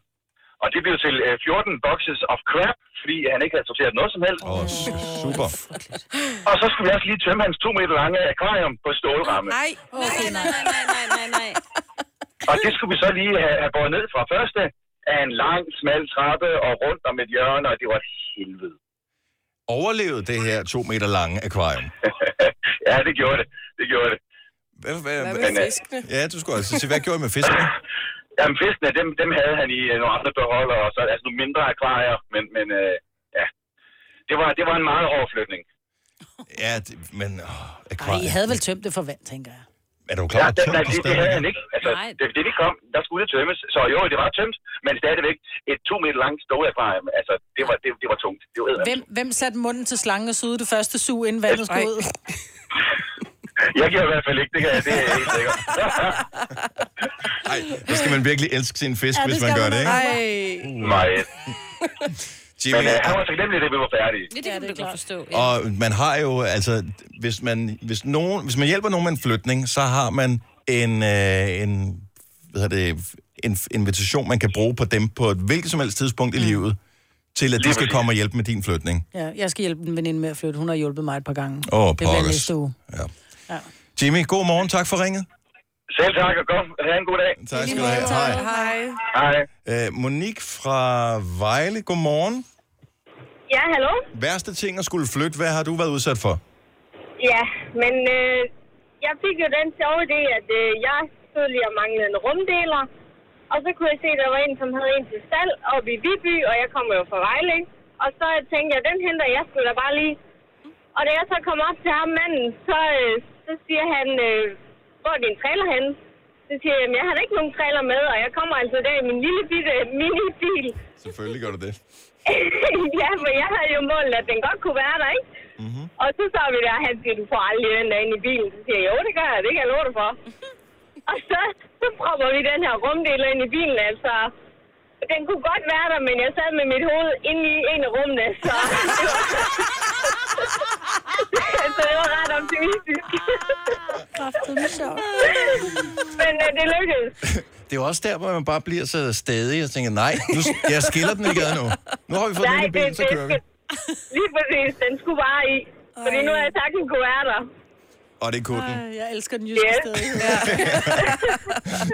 Og det blev til 14 boxes of crap, fordi han ikke havde sorteret noget som helst. Super. Og så skulle vi også lige tømme hans 2 meter lange akvarium på stålramme. Nej. Og det skulle vi så lige have båret ned fra første af en lang, smal trappe og rundt om et hjørne, og det var et helvede. Overlevede det her 2 meter lange akvarium? Ja, det gjorde det. Det gjorde det. Hvad med fiskene? Ja, du skulle altså sige, hvad gjorde I med fiskene? Jamen, fiskene, dem havde han i nogle andre beholder, og så altså nogle mindre akvarier, men ja. Det var en meget overflytning. Ja, akvarier. I havde vel tømt det for vand, tænker jeg. Er du klar? Ja, det havde han ikke. Altså, det kom, der skulle det tømmes. Så jo, det var tømt, men stadigvæk et 2 meter langt stående akvarium. Altså, det var tungt. Det var hvem satte munden til slangen og sugede det første sug, inden vandet skulle ud? Jeg giver i hvert fald ikke, det er helt sikkert. Nej, så skal man virkelig elske sin fisk, hvis man gør det, ikke? Nej. Jimmy, men han var taknemmelig, det vi var færdige. Det kan du godt forstå. Ja. Og man har jo, altså, hvis man hjælper nogen med en flytning, så har man en invitation, man kan bruge på dem på et hvilket som helst tidspunkt i livet, til at de skal komme og hjælpe med din flytning. Ja, jeg skal hjælpe en veninde med at flytte. Hun har hjulpet mig et par gange. Det bliver næste uge. Ja. Ja. Jimmy, god morgen. Tak for ringet. Selv tak, og godt. Ha' en god dag. Tak skal du have. Hej. Monique fra Vejle, god morgen. Ja, hallo. Værste ting at skulle flytte, hvad har du været udsat for? Ja, men jeg fik jo den sjove idé, at jeg selvfølgelig manglede en rumdeler. Og så kunne jeg se, at der var en, som havde en til salg oppe i Viby, og jeg kommer jo fra Vejle. Og så tænkte jeg, den henter jeg skulle da bare lige. Og da jeg så kom op til ham manden, så siger han, hvor er din trailer henne? Så siger jeg, jeg har da ikke nogen trailer med, og jeg kommer altså der i min lille bitte minibil. Selvfølgelig gør du det. Ja, for jeg havde jo målet, at den godt kunne være der, ikke? Mm-hmm. Og så sagde vi der, han siger, du får aldrig den der ind i bilen. Så siger jeg, jo, det gør jeg, det kan jeg love dig for. Og så propper vi den her rumdeler ind i bilen, altså. Den kunne godt være der, men jeg sad med mit hoved inde i en af rummene, så... Så det var ret optimistisk. Men det lykkedes. Det er jo også der, hvor man bare bliver så stædig og tænker, nej, jeg skiller den ikke ad nu. Nu har vi fået den i bilen, så kører vi. Lige præcis, den skulle bare i. Fordi nu har jeg sagt, den kunne være der. Og det kunne den. Jeg elsker den jyske stædig. Ja.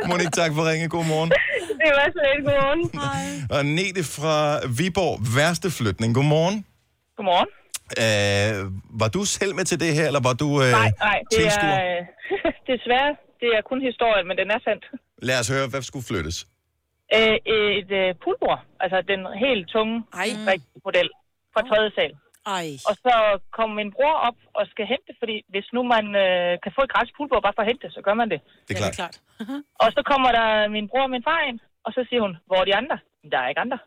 Monique, tak for at ringe. God morgen. Det var så lidt. God morgen. Hej. Og Nete fra Viborg. Værste flytning. God morgen. Var du selv med til det her, eller var du nej, det er desværre. Det er kun historien, men den er sandt. Lad os høre, hvad skulle flyttes? Et poolbord. Altså den helt tunge, rigtige model fra 3. sal. Ej. Og så kom min bror op og skal hente, fordi hvis nu man kan få et gratis poolbord bare for at hente, så gør man det. Det er klart. Ja, det er klart. Og så kommer der min bror og min far ind, og så siger hun, hvor er de andre? Der er ikke andre.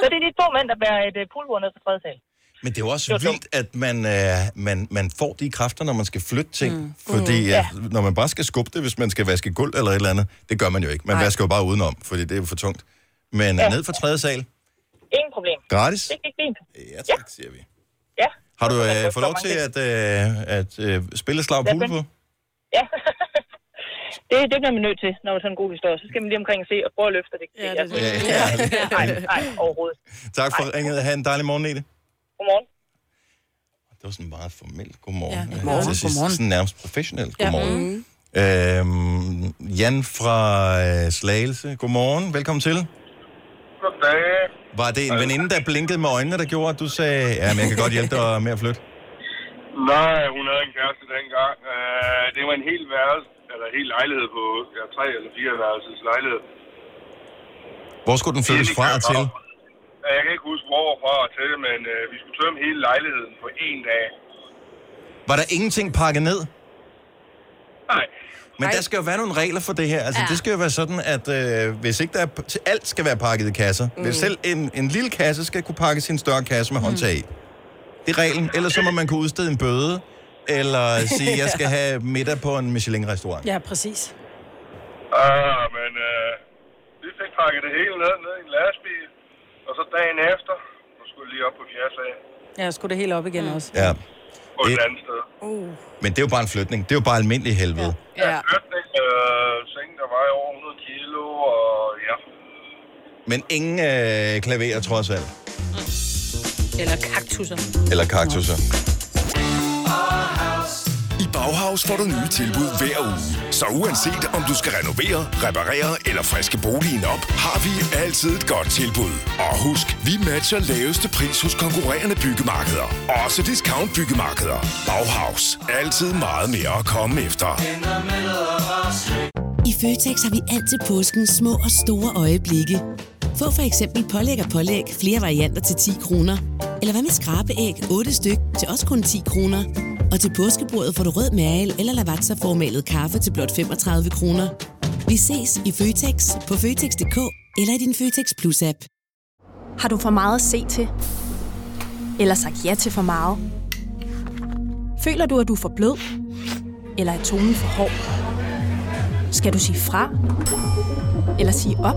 Så det er de to mænd, der bærer et poolbord ned fra 3. sal. Men det er jo også vildt, at man får de kræfter, når man skal flytte ting. Fordi når man bare skal skubbe det, hvis man skal vaske gulv eller et eller andet, det gør man jo ikke. Man vasker jo bare udenom, fordi det er jo for tungt. Men ned fra 3. sal? Ingen problem. Gratis? Det gik fint. Ja, tak, siger vi. Ja. Har du fået lov til at spille slag og pool på? Ja. Det bliver man nødt til, når man sådan en god historie. Så skal man lige omkring se og prøve at løfte det. Nej, overhovedet. Tak for ringet. Ha' en dejlig morgen, Nete. Godmorgen. Det var sådan meget formelt godmorgen. Ja, godmorgen. Sådan nærmest professionelt godmorgen. Ja. Jan fra Slagelse, godmorgen. Velkommen til. Goddag. Var det en veninde, der blinkede med øjnene, der gjorde, at du sagde, ja, men jeg kan godt hjælpe dig med at flytte? Nej, hun havde en kæreste dengang. Det var en hel værelse, eller en hel lejlighed på 3 eller 4 værelses lejlighed. Hvor skulle den flyttes fra og til? Jeg kan ikke huske hvorfra og til, men vi skulle tømme hele lejligheden på 1 dag. Var der ingenting pakket ned? Nej. Men der skal jo være nogle regler for det her. Altså, det skal jo være sådan, at hvis ikke der er alt skal være pakket i kasser. Hvis selv en lille kasse skal kunne pakkes i en større kasse med håndtag i. Det er reglen. Ellers så må man kunne udstede en bøde, eller sige, jeg skal have middag på en Michelin-restaurant. Ja, præcis. Men vi fik pakket det hele ned i en lastbil. Og så dagen efter, så skulle jeg lige op på 4. sal. Ja, jeg skulle det helt op igen også. Ja. På et andet sted. Men det er jo bare en flytning. Det er jo bare almindelig helvede. Ja, ja. Flytning. Sengen, der vejer over 100 kilo, og ja. Men ingen klaverer, trods alt. Eller kaktusser. I Bauhaus får du nye tilbud hver uge. Så uanset om du skal renovere, reparere eller friske boligen op, har vi altid et godt tilbud. Og husk, vi matcher laveste pris hos konkurrerende byggemarkeder. Også discount byggemarkeder. Bauhaus. Altid meget mere at komme efter. I Føtex har vi altid påskens små og store øjeblikke. Få for eksempel pålæg og pålæg flere varianter til 10 kroner. Eller hvad med skrabeæg 8 styk til også kun 10 kroner. Og til påskebordet får du rød mal eller Lavazza-formalet kaffe til blot 35 kroner. Vi ses i Føtex på Føtex.dk eller i din Føtex Plus-app. Har du for meget at se til? Eller sagt ja til for meget? Føler du, at du er for blød? Eller er tonen for hård? Skal du sige fra? Eller sige op?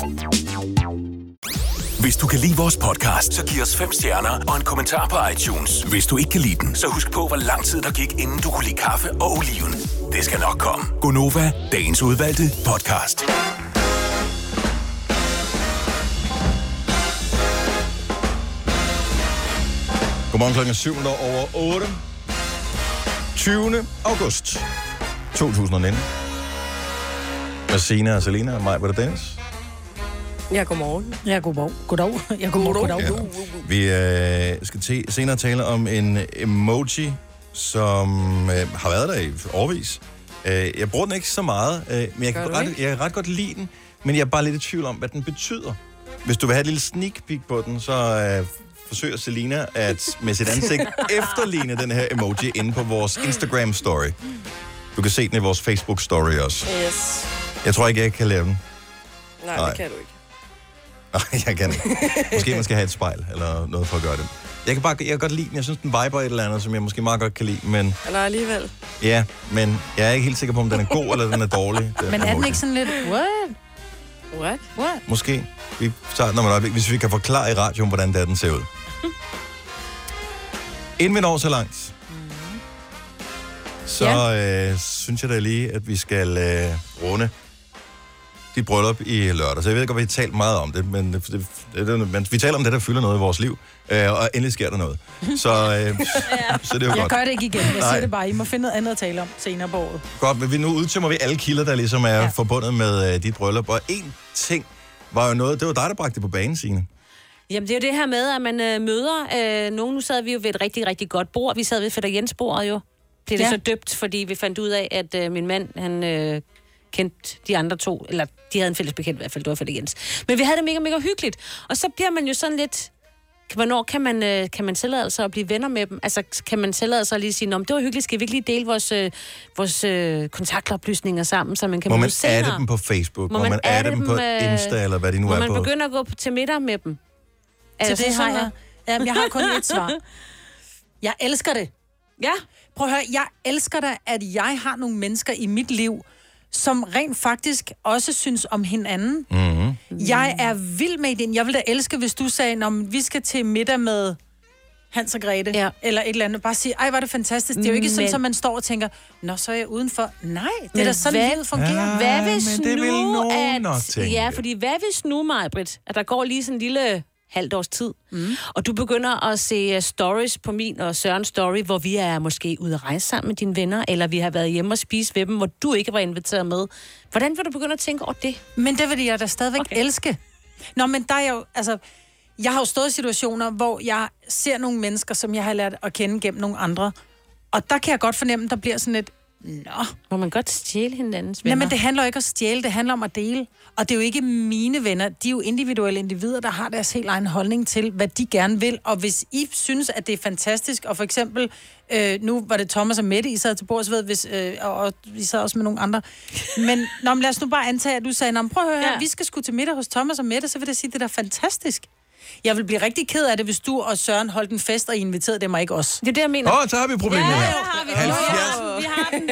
Hvis du kan lide vores podcast, så giv os 5 stjerner og en kommentar på iTunes. Hvis du ikke kan lide den, så husk på, hvor lang tid der gik, inden du kunne lide kaffe og oliven. Det skal nok komme. Gonova, dagens udvalgte podcast. Godmorgen, klokken 7:07. 20. august 2019. Med Signe og Selina og Mai-Britt og Dennis. Ja, godmorgen. Ja, godmorgen. Goddag. Ja, godmorgen. Ja. Vi skal senere tale om en emoji, som har været der i årevis. Jeg bruger den ikke så meget, men jeg kan ret godt lide den, men jeg er bare lidt i tvivl om, hvad den betyder. Hvis du vil have et lille sneak peek på den, så forsøger Selina at med sit ansigt efterligne den her emoji inde på vores Instagram-story. Du kan se den i vores Facebook-story også. Yes. Jeg tror ikke, jeg kan lave den. Nej, det kan du ikke. Nej, jeg kan ikke. Måske man skal have et spejl eller noget for at gøre det. Jeg kan godt lide den. Jeg synes, den viber et eller andet, som jeg måske meget godt kan lide, men... Eller alligevel. Ja, men jeg er ikke helt sikker på, om den er god eller den er dårlig. Men er den ikke sådan lidt... What? Måske. Vi tager den om et øjeblik, hvis vi kan forklare i radioen, hvordan det er, den ser ud. Inden vi når så langt, så synes jeg da lige, at vi skal runde dit bryllup i lørdag. Så jeg ved ikke, om vi har talt meget om det, men vi taler om det, der fylder noget i vores liv, og endelig sker der noget. Så det er jo godt. Jeg gør det ikke igen, jeg siger det bare. I må finde noget andet at tale om senere på året. Godt, men nu udtømmer vi alle kilder, der ligesom er forbundet med dit bryllup. Og en ting var jo noget, det var dig, der bragte det på banen, Signe. Jamen, det er jo det her med, at man møder nogen. Nu sad vi jo ved et rigtig, rigtig godt bord. Vi sad ved Fætter Jens-bordet jo. Blev det så døbt, fordi vi fandt ud af, at min mand, han kendte de andre to. Eller, de havde en fælles bekendt i hvert fald, det var Fætter Jens. Men vi havde det mega, mega hyggeligt. Og så bliver man jo sådan lidt... Hvornår kan man tillade sig at blive venner med dem? Altså, kan man tillade sig at lige sige, nå, det var hyggeligt, skal vi ikke lige dele vores kontaktoplysninger sammen, så man kan bruge senere? Må man adde dem på Facebook? Må man adde dem på Insta, eller hvad de nu er på? Må man begynde at gå til middag med dem? Altså, det har jeg. Jamen, jeg har kun et svar. Jeg elsker det. Ja. Prøv at høre, jeg elsker da, at jeg har nogle mennesker i mit liv, som rent faktisk også synes om hinanden. Mm-hmm. Jeg er vild med ideen. Jeg ville da elske, hvis du sagde, når vi skal til middag med Hans og Grete, eller et eller andet. Bare sige, ej, var det fantastisk. Det er jo ikke sådan, at man står og tænker, nå, så er jeg udenfor. Nej, det er da sådan, livet fungerer. Hvad hvis fordi hvad hvis nu, Mai-Britt, at der går lige sådan en lille... halvt års tid. Mm. Og du begynder at se stories på min og Sørens story, hvor vi er måske ude at rejse sammen med dine venner, eller vi har været hjemme og spise ved dem, hvor du ikke var inviteret med. Hvordan vil du begynde at tænke over det? Men det vil jeg da stadigvæk elske. Nå, men der er jo, altså, jeg har jo stået i situationer, hvor jeg ser nogle mennesker, som jeg har lært at kende gennem nogle andre. Og der kan jeg godt fornemme, der bliver sådan et, må man godt stjæle hinandens venner? Nej, men det handler ikke om at stjæle, det handler om at dele. Og det er jo ikke mine venner, de er jo individuelle individer, der har deres helt egen holdning til, hvad de gerne vil. Og hvis I synes, at det er fantastisk, og for eksempel, nu var det Thomas og Mette, I sad til bordet, og I sad også med nogle andre. Men lad os nu bare antage, at du sagde, prøv at høre her, vi skal sgu til middag hos Thomas og Mette, så vil jeg sige, at det er fantastisk. Jeg vil blive rigtig ked af det, hvis du og Søren holdt en fest, og I inviterede dem og ikke os. Det er det, jeg mener. Så har vi problemet her. Vi har den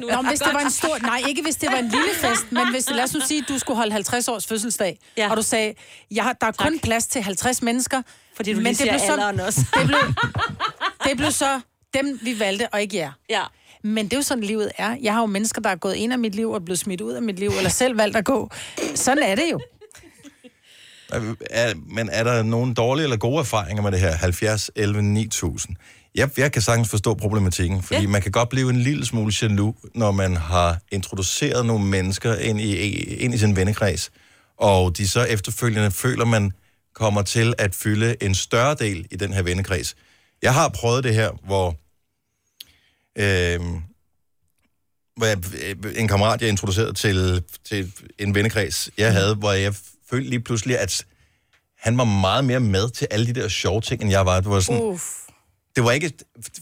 nu. Nå, hvis det var en stor... Nej, ikke hvis det var en lille fest, men hvis, lad os nu sige, at du skulle holde 50 års fødselsdag, og du sagde, der er kun plads til 50 mennesker, fordi du lige siger alderen også. Det blev så dem, vi valgte, og ikke jer. Ja. Men det er jo sådan, livet er. Jeg har jo mennesker, der er gået ind af mit liv, og blevet smidt ud af mit liv, eller selv valgt at gå. Sådan er det jo. Men er der nogle dårlige eller gode erfaringer med det her? 70, 11, 9000. Jeg kan sagtens forstå problematikken, fordi man kan godt blive en lille smule jaloux, når man har introduceret nogle mennesker ind i sin vennekreds, og de så efterfølgende føler, man kommer til at fylde en større del i den her vennekreds. Jeg har prøvet det her, hvor en kammerat, jeg introducerede til en vennekreds, jeg havde, hvor jeg følte lige pludselig, at han var meget mere med til alle de der sjove ting, end jeg var. Det var sådan, det var ikke,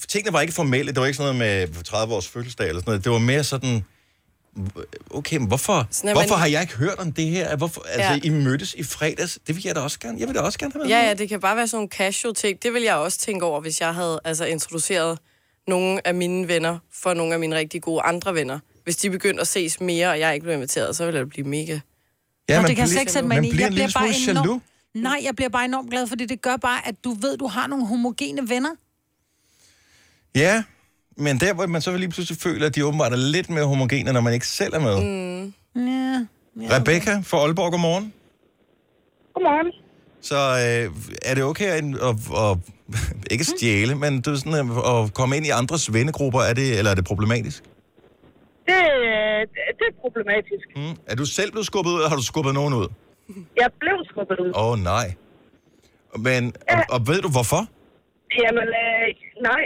tingene var ikke formelle, det var ikke sådan noget med 30 års fødselsdag eller sådan noget. Det var mere sådan, okay, men hvorfor har jeg ikke hørt om det her? Hvorfor, I mødtes i fredags, det vil jeg da også gerne. Jeg vil da også gerne have med. Ja, det kan bare være sådan nogle casual ting. Det vil jeg også tænke over, hvis jeg havde introduceret nogle af mine venner for nogle af mine rigtig gode andre venner. Hvis de begyndte at ses mere, og jeg ikke blev inviteret, så ville det blive mega... Ja, man bliver bare enormt... Nej, jeg bliver bare enormt glad, fordi det gør bare, at du ved, du har nogle homogene venner. Ja, men der, hvor man så lige pludselig føler, at de åbenbart er lidt mere homogene, når man ikke selv er med. Rebecca fra Aalborg, godmorgen. Godmorgen. Så er det okay at ikke stjæle, men det er sådan, at komme ind i andres vennegrupper, eller er det problematisk? Det er problematisk. Er du selv blevet skubbet ud, eller har du skubbet nogen ud? Jeg blev skubbet ud. Åh, nej. Men, og ved du hvorfor? Jamen, nej.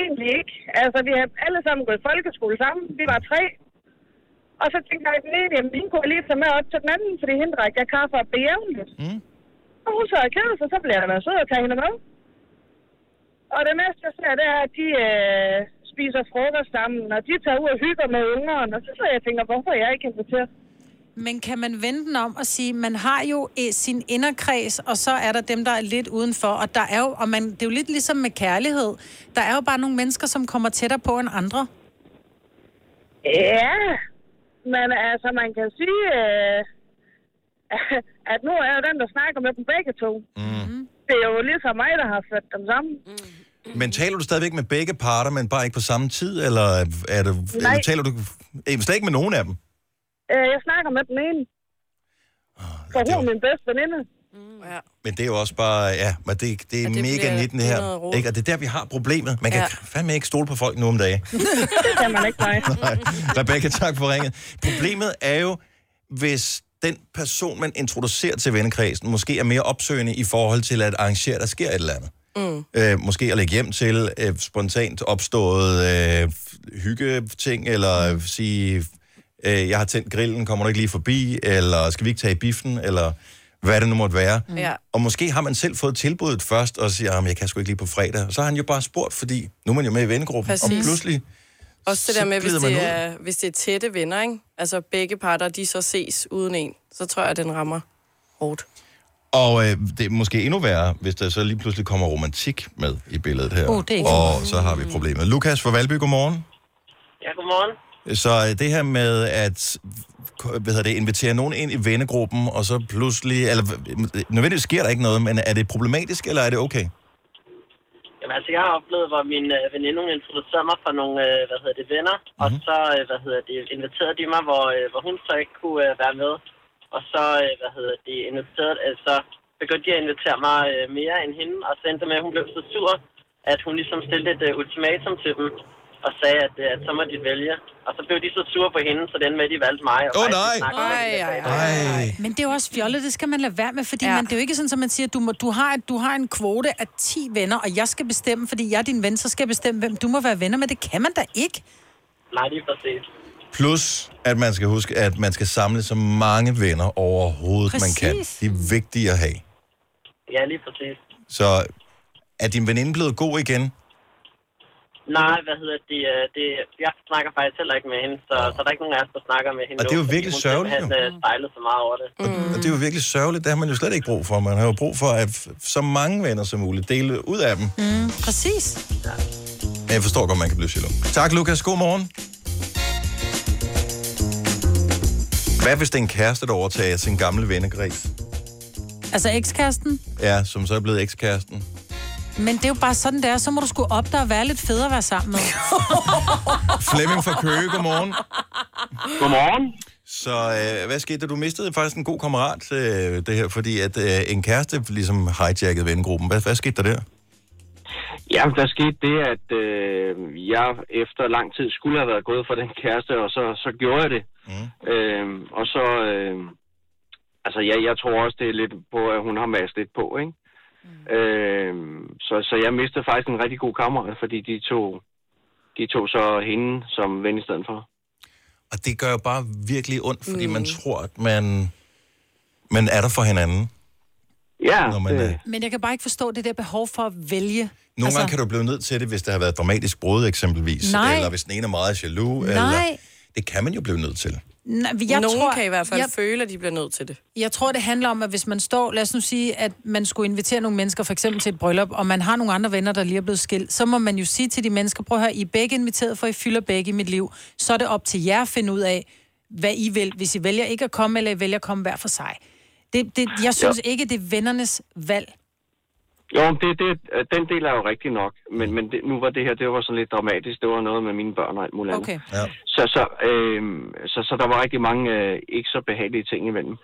Egentlig ikke. Altså, vi har alle sammen gået i folkeskole sammen. Vi var 3. Og så tænkte jeg, at min kunne lige tage med op til den anden, fordi hende drak jeg kaffe op bejævnligt. Og hun så er ked, så bliver jeg da været sød at tage hende med. Og det næste, jeg ser, det er, at de... spiser frokost sammen, og de tager ud og hygger med ungerne, og så sidder jeg og tænker, hvorfor jeg ikke inviteret? Men kan man vende den om og sige, man har jo sin inderkreds, og så er der dem, der er lidt udenfor, og der er jo, det er jo lidt ligesom med kærlighed, der er jo bare nogle mennesker, som kommer tættere på end andre. Ja, men altså, man kan sige, at nu er jo den, der snakker med dem begge to. Det er jo ligesom mig, der har ført dem sammen. Men taler du stadigvæk med begge parter, men bare ikke på samme tid? Eller, er det, eller taler du slet ikke med nogen af dem? Jeg snakker med den ene. For hun er min bedste veninde. Ja. Men det er jo også bare, ja, men det er det mega nitten her, ikke? Og det er der, vi har problemet. Man kan fandme ikke stole på folk nu om dagen. Det kan man ikke, nej. Rebecca, tak for ringet. Problemet er jo, hvis den person, man introducerer til vennekredsen, måske er mere opsøgende i forhold til at arrangere, der sker et eller andet. Måske at lægge hjem til spontant opstået hyggeting, eller sige, jeg har tændt grillen, kommer du ikke lige forbi, eller skal vi ikke tage i biffen, eller hvad det nu måtte være. Og måske har man selv fået tilbuddet først, og siger, jeg kan sgu ikke lige på fredag. Og så har han jo bare spurgt, fordi nu er man jo med i vennegruppen, og pludselig... Også det der med, hvis det er tætte venner, ikke? Altså begge parter, de så ses uden en, så tror jeg, at den rammer hårdt. Og det er måske endnu værre, hvis der så lige pludselig kommer romantik med i billedet her. Og så har vi problemet. Lukas fra Valby, godmorgen. Ja, godmorgen. Så det her med at invitere nogen ind i vennegruppen, og så pludselig... Eller, nødvendigvis sker der ikke noget, men er det problematisk, eller er det okay? Jamen altså, jeg har oplevet, hvor min veninde, hun introducerede mig for nogle, venner. Mm-hmm. Og så, inviterede de mig, hvor hun så ikke kunne være med. Og så, så begyndte de at invitere mig mere end hende. Og så endte med, at hun blev så sur, at hun ligesom stillede et ultimatum til dem. Og sagde, at så må de vælge. Og så blev de så sure på hende, så den med, de valgte mig. Åh, nej! Men det er jo også fjollet, det skal man lade være med, fordi man, det er jo ikke sådan, at man siger, at du har en kvote af 10 venner, og jeg skal bestemme, fordi jeg er din ven, så skal jeg bestemme, hvem du må være venner med. Det kan man da ikke. Nej, det er præcis. Plus, at man skal huske, at man skal samle så mange venner overhovedet, man kan. Det er vigtigt at have. Ja, lige præcis. Så er din veninde blevet god igen? Nej, jeg snakker faktisk heller ikke med hende, så der er ikke nogen af os, der snakker med hende. Og det er jo virkelig sørgeligt. Hun simpelthen stejlet så meget over det. Og det er jo virkelig sørgeligt, det har man jo slet ikke brug for. Man har jo brug for, at så mange venner som muligt dele ud af dem. Mm, præcis. Ja. Men jeg forstår godt, man kan blive sjældent. Tak, Lukas. God morgen. Hvad hvis det er en kæreste, der overtager sin gamle vennekreds? Altså ekskæresten? Ja, som så er blevet ekskæresten. Men det er jo bare sådan, det er. Så må du sgu op der og være lidt federe at være sammen med. Flemming fra Køge, godmorgen. Godmorgen. Så hvad skete der? Du mistede faktisk en god kammerat, det her, fordi at en kæreste ligesom hijackede vennegruppen. Hvad skete der der? Ja, der skete det, at jeg efter lang tid skulle have været gået for den kæreste, og så gjorde jeg det. Og så... altså, jeg tror også, det er lidt på, at hun har mast lidt på, ikke? Så jeg mistede faktisk en rigtig god kammerat, fordi de tog så hende som ven i stedet for. Og det gør jo bare virkelig ondt, fordi man tror, at man er der for hinanden. Ja. Men jeg kan bare ikke forstå det der behov for at vælge. Nogle gange kan du blive nødt til det, hvis der har været dramatisk brud eksempelvis. Nej. Eller hvis den ene er meget jaloux. Nej. Eller, det kan man jo blive nødt til. Nogen kan i hvert fald føle, at de bliver nødt til det. Jeg tror, det handler om, at hvis man står... Lad os nu sige, at man skulle invitere nogle mennesker for eksempel til et bryllup, og man har nogle andre venner, der lige er blevet skilt, så må man jo sige til de mennesker, prøv at høre, I er begge inviteret, for I fylder begge i mit liv. Så er det op til jer at finde ud af, hvad I vil, hvis I vælger ikke at komme, eller I vælger at komme hver for sig. Jeg synes ikke, det er vennernes valg. Jo, den del er jo rigtig nok, men det, nu var det her, det var sådan lidt dramatisk, det var noget med mine børn og alt muligt andet. Okay. Ja. Så der var rigtig mange ikke så behagelige ting imellem.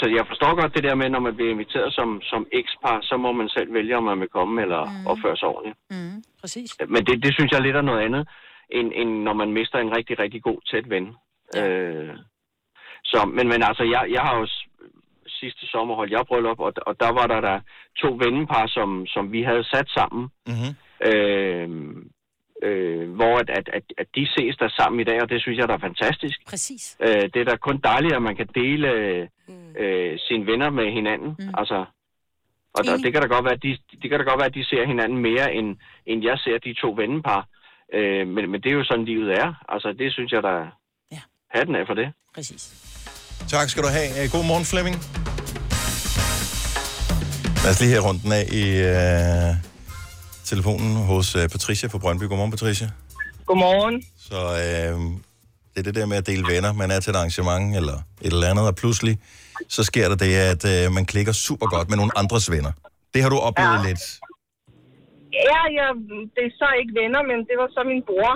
Så jeg forstår godt det der med, når man bliver inviteret som ekspar, så må man selv vælge, om man vil komme eller opføre sig ordentligt. Præcis. Men det synes jeg lidt er noget andet, end når man mister en rigtig, rigtig god tæt ven. Ja. Men altså, jeg har også... sidste sommer holdt jeg bryllup, og der var der to vennepar, som vi havde sat sammen, hvor at de ses der sammen i dag, og det synes jeg, der er fantastisk. Præcis. Det er da kun dejligt, at man kan dele sine venner med hinanden, altså, og det kan da godt være, at de ser hinanden mere, end jeg ser de to vennepar, men det er jo sådan, livet er, altså, det synes jeg, der er hatten af for det. Præcis. Tak skal du have. God morgen, Flemming. Lad os lige her rundt den af i telefonen hos Patricia fra Brøndby. Godmorgen, Patricia. Godmorgen. Så det er det der med at dele venner. Man er til et arrangement eller et eller andet, og pludselig så sker der det, at man klikker super godt med nogle andres venner. Det har du oplevet lidt. Ja, det er så ikke venner, men det var så min bror.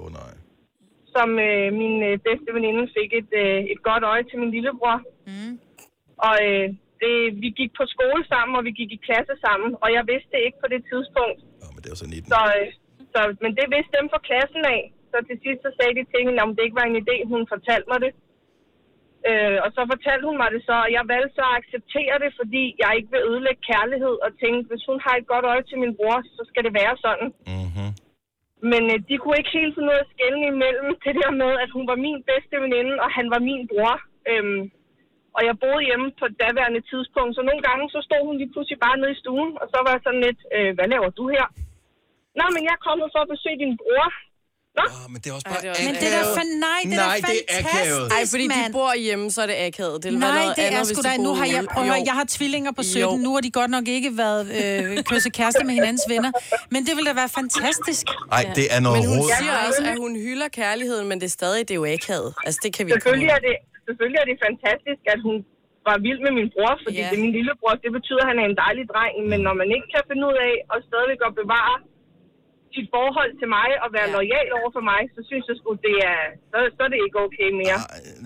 Åh, nej. Som min bedste veninde fik et godt øje til min lillebror. Mm. Og vi gik på skole sammen, og vi gik i klasse sammen. Og jeg vidste det ikke på det tidspunkt. Åh, men det var så 19. Så, men det vidste dem fra klassen af. Så til sidst så sagde de til hende, om det ikke var en idé, hun fortalte mig det. Og så fortalte hun mig det så, og jeg valgte så at acceptere det, fordi jeg ikke vil ødelægge kærlighed, og tænkte, hvis hun har et godt øje til min bror, så skal det være sådan. Mm-hmm. Men de kunne ikke helt finde ud af at skelne imellem det der med, at hun var min bedste veninde, og han var min bror. Og jeg boede hjemme på et daværende tidspunkt, så nogle gange så stod hun lige pludselig bare nede i stuen, og så var jeg sådan lidt, hvad laver du her? Nå, men jeg er kommet for at besøge din bror. Oh, men det er også bare akavet. Men det er da fantastisk. Nej, fordi de bor hjemme, så er det akavet. Det nej, noget det er andet, sgu da. Nu har jeg, prøv, jeg har tvillinger på 17. Jo. Nu har de godt nok ikke været kysse kærester med hinandens venner. Men det vil da være fantastisk. Nej, det er noget råd. Men hun siger også, at hun hylder kærligheden, men det er stadig, det er jo akavet. Altså, det kan vi selvfølgelig er det fantastisk, at hun var vild med min bror, fordi det er min lillebror. Det betyder, at han er en dejlig dreng. Men når man ikke kan finde ud af at stadigvæk at bevare sit forhold til mig og være lojal over for mig, så synes jeg sgu, det er, så er det ikke okay mere.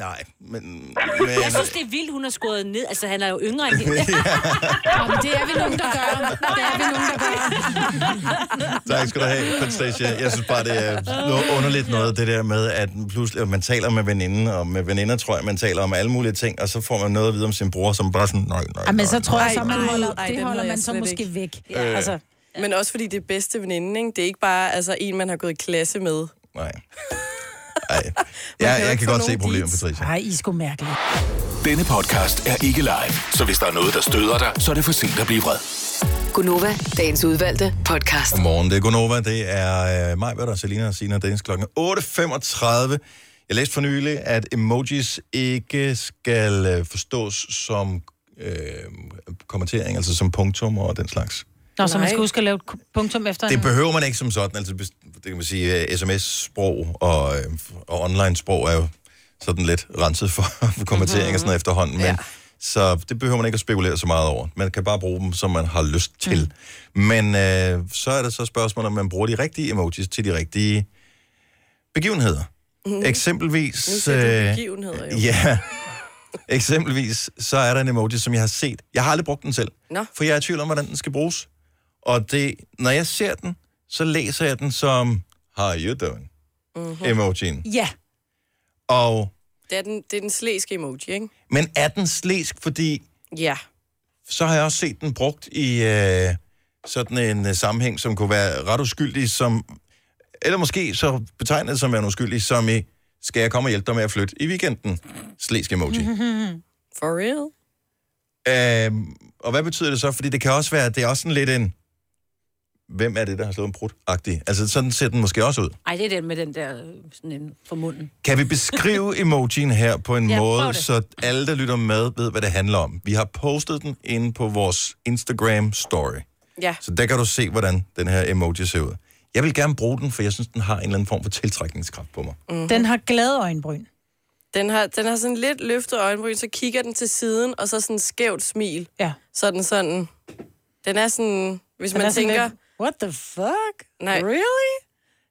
Nej, men... Jeg synes, det er vildt, hun har skåret ned. Altså, han er jo yngre end hende. Jamen, det er vi nogen, der gør. Tak skal du have, Patricia. Jeg synes bare, det er noget underligt noget, det der med, at pludselig man taler med veninden, og med veninder tror jeg, man taler om alle mulige ting, og så får man noget at vide om sin bror, som bare sådan, nej. Men så tror jeg, så man holder man så måske væk. Altså... Men også fordi det er bedste veninde, ikke? Det er ikke bare altså, en, man har gået i klasse med. Nej. Jeg kan godt se problemet, Patricia. Nej, I er sgu mærkeligt. Denne podcast er ikke live, så hvis der er noget, der støder dig, så er det for sent at blive vred. Gunova, dagens udvalgte podcast. Godmorgen, det er Gunova. Det er Mai-Britt og Selina og Signe og Dennis klokken 8.35. Jeg læste for nylig, at emojis ikke skal forstås som kommentering, altså som punktum og den slags. Nå, så man skal lave et punktum efter. Det behøver man ikke som sådan. Altså, det kan man sige, sms-sprog og online-sprog er jo sådan lidt renset for kommentering og sådan noget efterhånden. Men, så det behøver man ikke at spekulere så meget over. Man kan bare bruge dem, som man har lyst til. Men så er det så spørgsmålet, om man bruger de rigtige emojis til de rigtige begivenheder. Eksempelvis... Nu siger du begivenheder, jo. Ja. Eksempelvis så er der en emoji, som jeg har set. Jeg har aldrig brugt den selv. Nå. For jeg er i tvivl om, hvordan den skal bruges. Og det, når jeg ser den, så læser jeg den som "How you doing?" emojien. Ja. Og det er den slæske emoji, ikke? Men er den slæsk, fordi så har jeg også set den brugt i sådan en sammenhæng, som kunne være ret uskyldig, som eller måske så betegnet som en uskyldig, som i "Skal jeg komme og hjælpe dig med at flytte i weekenden?" Slæsk emoji. For real? Og hvad betyder det så? Fordi det kan også være, at det er også sådan lidt en... Hvem er det, der har slået en prut-agtig? Altså, sådan ser den måske også ud. Ej, det er den med den der sådan en for munden. Kan vi beskrive emojien her på en måde, så alle, der lytter med, ved, hvad det handler om? Vi har postet den inde på vores Instagram-story. Ja. Så der kan du se, hvordan den her emoji ser ud. Jeg vil gerne bruge den, for jeg synes, den har en eller anden form for tiltrækningskraft på mig. Mm-hmm. Den har glade øjenbryn. Den har sådan lidt løftet øjenbryn, så kigger den til siden, og så sådan et skævt smil. Ja. Så den sådan... Den er sådan... Hvis den man tænker... Lidt, what the fuck? Nej. Really?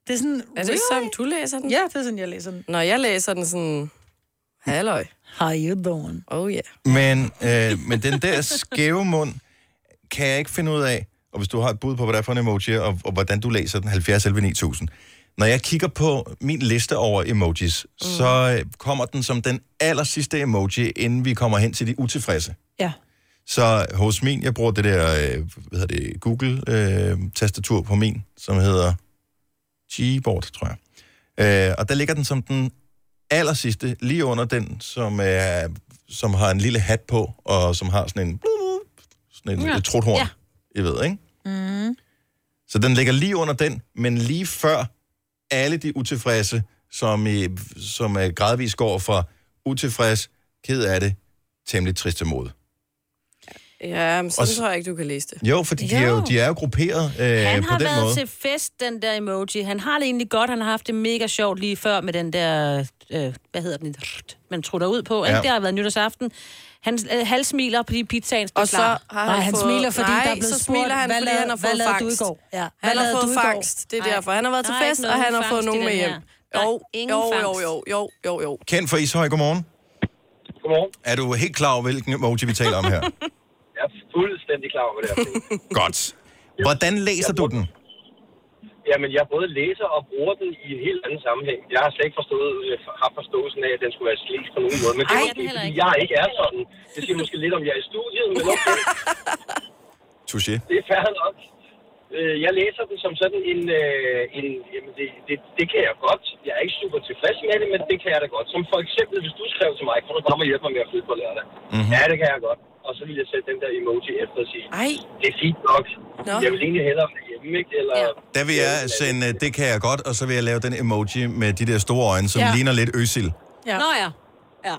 Det er sådan... Er det ikke sådan, du læser den? Ja, det er sådan, jeg læser den. Når jeg læser den sådan... Halløj. How you doing? Oh yeah. Men den der skæve mund, kan jeg ikke finde ud af... Og hvis du har et bud på, hvad der er for en emoji, og hvordan du læser den, 70-9000. Når jeg kigger på min liste over emojis, så kommer den som den allersidste emoji, inden vi kommer hen til de utilfredse. Ja. Så hos min, jeg bruger det der Google-tastatur på min, som hedder Gboard, tror jeg. Og der ligger den som den allersidste, lige under den, som har en lille hat på, og som har sådan et truthorn. Ja. Jeg ved, ikke? Mm. Så den ligger lige under den, men lige før alle de utilfredse, som gradvist går fra utilfreds, ked af det, temmelig trist imod. Ja, men sådan tror jeg ikke, du kan læse det. Jo, fordi de er jo grupperet på den måde. Han har været til fest, den der emoji. Han har det egentlig godt. Han har haft det mega sjovt lige før med den der... hvad hedder den? Man trutter ud på. Ja. Det har været nytårsaften. Han halvsmiler på de pizzaen. Og så har han nej, han fået... smiler, fordi nej, der er blevet så smiler spurgt, han, fordi han har fået fangst. Han har fået fangst. Det er derfor. Han har været til fest, og han har fået nogen med hjem. Jo. Kent fra Ishøj, godmorgen. Godmorgen. Er du helt klar over, hvilken emoji vi taler om her? Jeg er fuldstændig klar over det her. Godt. Hvordan læser du den? Jamen, jeg både læser og bruger den i en helt anden sammenhæng. Jeg har slet ikke forståelsen af, at den skulle være slægt på nogen måde. Men det er måske, fordi jeg ikke er sådan. Det siger måske lidt om, jeg er i studiet, men okay. Touché. Det er fair nok. Jeg læser den som sådan en jamen det kan jeg godt. Jeg er ikke super tilfreds med det, men det kan jeg da godt. Som for eksempel, hvis du skrev til mig, kan du komme og hjælpe mig med at flytte på lørdag? Mm-hmm. Ja, det kan jeg godt. Og så vil jeg sætte den der emoji efter og sige, det er fint nok. No. Jeg vil egentlig hellere være hjemme, ikke? Eller... Ja. Der vil jeg sende, det kan jeg godt, og så vil jeg lave den emoji med de der store øjne, som ligner lidt Øsil. Ja. Nå ja. Ja.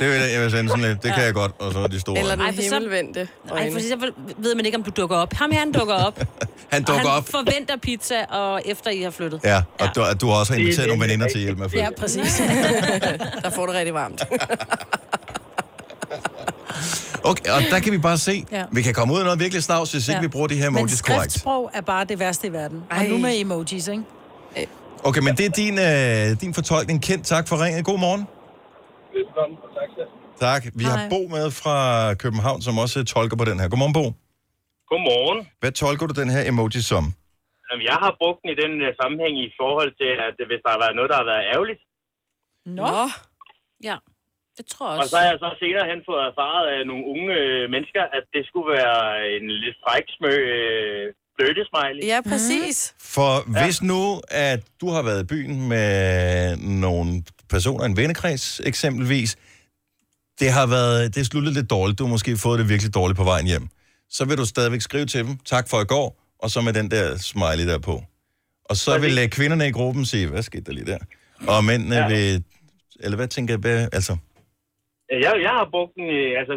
Det vil jeg sende sådan lidt, det kan jeg godt, og så de store. Eller den himmelvendte øjne. Ej, for eksempel ved man ikke, om du dukker op. Ham her, han dukker op. Han forventer pizza, og efter I har flyttet. Ja, og du har også inviteret nogle veninder til at hjælpe med at flytte. Ja, præcis. Der får det rigtig varmt. Okay, og der kan vi bare se, vi kan komme ud af noget virkelig snavs, hvis ikke vi bruger de her emojis korrekt. Men skriftsprog er bare det værste i verden. Og nu med emojis, ikke? Okay, men det er din fortolkning. Kent, tak for ringen. God morgen. Velkommen, og tak selv. Tak. Vi har Bo med fra København, som også tolker på den her. Godmorgen, Bo. Godmorgen. Hvad tolker du den her emoji som? Jamen, jeg har brugt den i den sammenhæng i forhold til, at hvis der har været noget, der har været ærgerligt. Nå. Ja. Det tror jeg også. Og så har jeg så senere hen fået erfaret af nogle unge mennesker, at det skulle være en lidt fræk smøg blødesmiley. Ja, præcis. Mm-hmm. For hvis nu, at du har været i byen med nogle personer, en vennekreds eksempelvis, det er sluttet lidt dårligt, du har måske fået det virkelig dårligt på vejen hjem, så vil du stadigvæk skrive til dem, tak for i går, og så med den der smiley der på. Og så vil kvinderne i gruppen sige, hvad skete der lige der? Og mændene vil... Eller hvad tænker jeg, altså? Jeg har brugt den, altså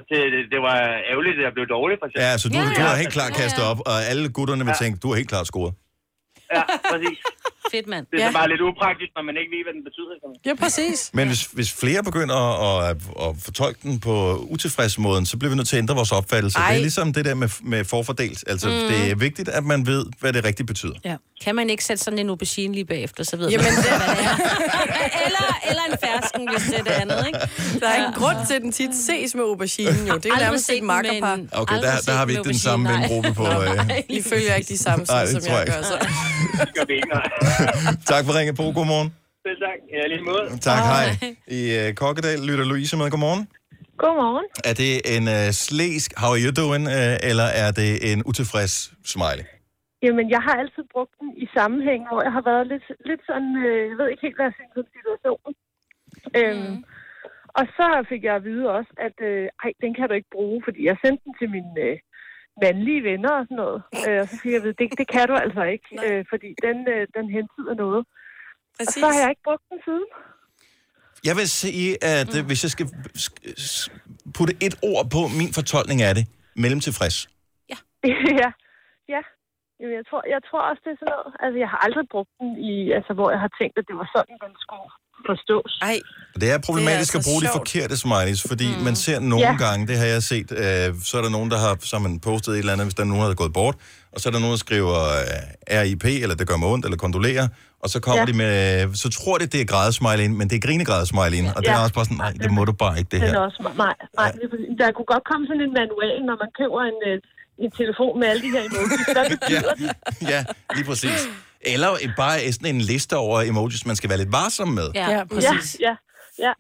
det var ærgerligt, at jeg blev dårlig, for eksempel. Ja, så du har helt klart kastet op, og alle gutterne vil tænke, du har helt klart scoret. Ja, præcis. Fedt, mand. Det er bare lidt upraktisk, når man ikke ved, hvad den betyder. Ja, præcis. Men hvis flere begynder at fortolke den på utilfredsmåden, så bliver vi nødt til at ændre vores opfattelse. Det er ligesom det der med forfordelt. Altså, det er vigtigt, at man ved, hvad det rigtigt betyder. Ja. Kan man ikke sætte sådan en aubergine lige bagefter, så ved man, hvad det er. Eller en fersken, hvis det er det andet, ikke? Der er en grund til, at den tit ses med auberginen, jo. Det er jo nærmest et makkerpar. Okay, der har vi ikke den samme vengruppe på... I følger ikke de samme, som jeg gør så. Tak for ringet på. God morgen. Selv tak. Ja, lige måde. Tak, hej. I Kokkedal lytter Louise med. God morgen. God morgen. Er det en slæsk how are you doing, eller er det en utilfreds smiley? Jamen, jeg har altid brugt den i sammenhæng, hvor jeg har været lidt sådan, jeg ved ikke helt, hvad jeg synes om situationen. Og så fik jeg at vide også, at den kan du ikke bruge, fordi jeg sendte den til min... mandlige venner og sådan noget. Og så siger jeg, det kan du altså ikke, fordi den hentyder noget. Præcis. Og så har jeg ikke brugt den siden. Jeg vil sige, at hvis jeg skal putte et ord på min fortolkning af det, mellemtilfreds. Ja. Ja. Jamen, jeg tror også, det er sådan noget. Altså, jeg har aldrig brugt den i, altså, hvor jeg har tænkt, at det var sådan, den skulle forstås. Ej. Det er problematisk at bruge de forkerte smileys, fordi man ser nogle gange, det har jeg set, så er der nogen, der har sammen postet et eller andet, hvis der er nogen, der er gået bort, og så er der nogen, der skriver RIP, eller det gør mig ondt, eller kondolerer, og så kommer de med, så tror det er grædesmileyen, men det er grinegrædesmileyen, og det er også bare sådan, nej, det må du bare ikke, det her. Det er også, nej, der kunne godt komme sådan en manual, når man køber en telefon med alle de her emojis, så betyder det. Ja, lige præcis. Eller bare sådan en liste over emojis, man skal være lidt varsom med. Ja, præcis. Ja.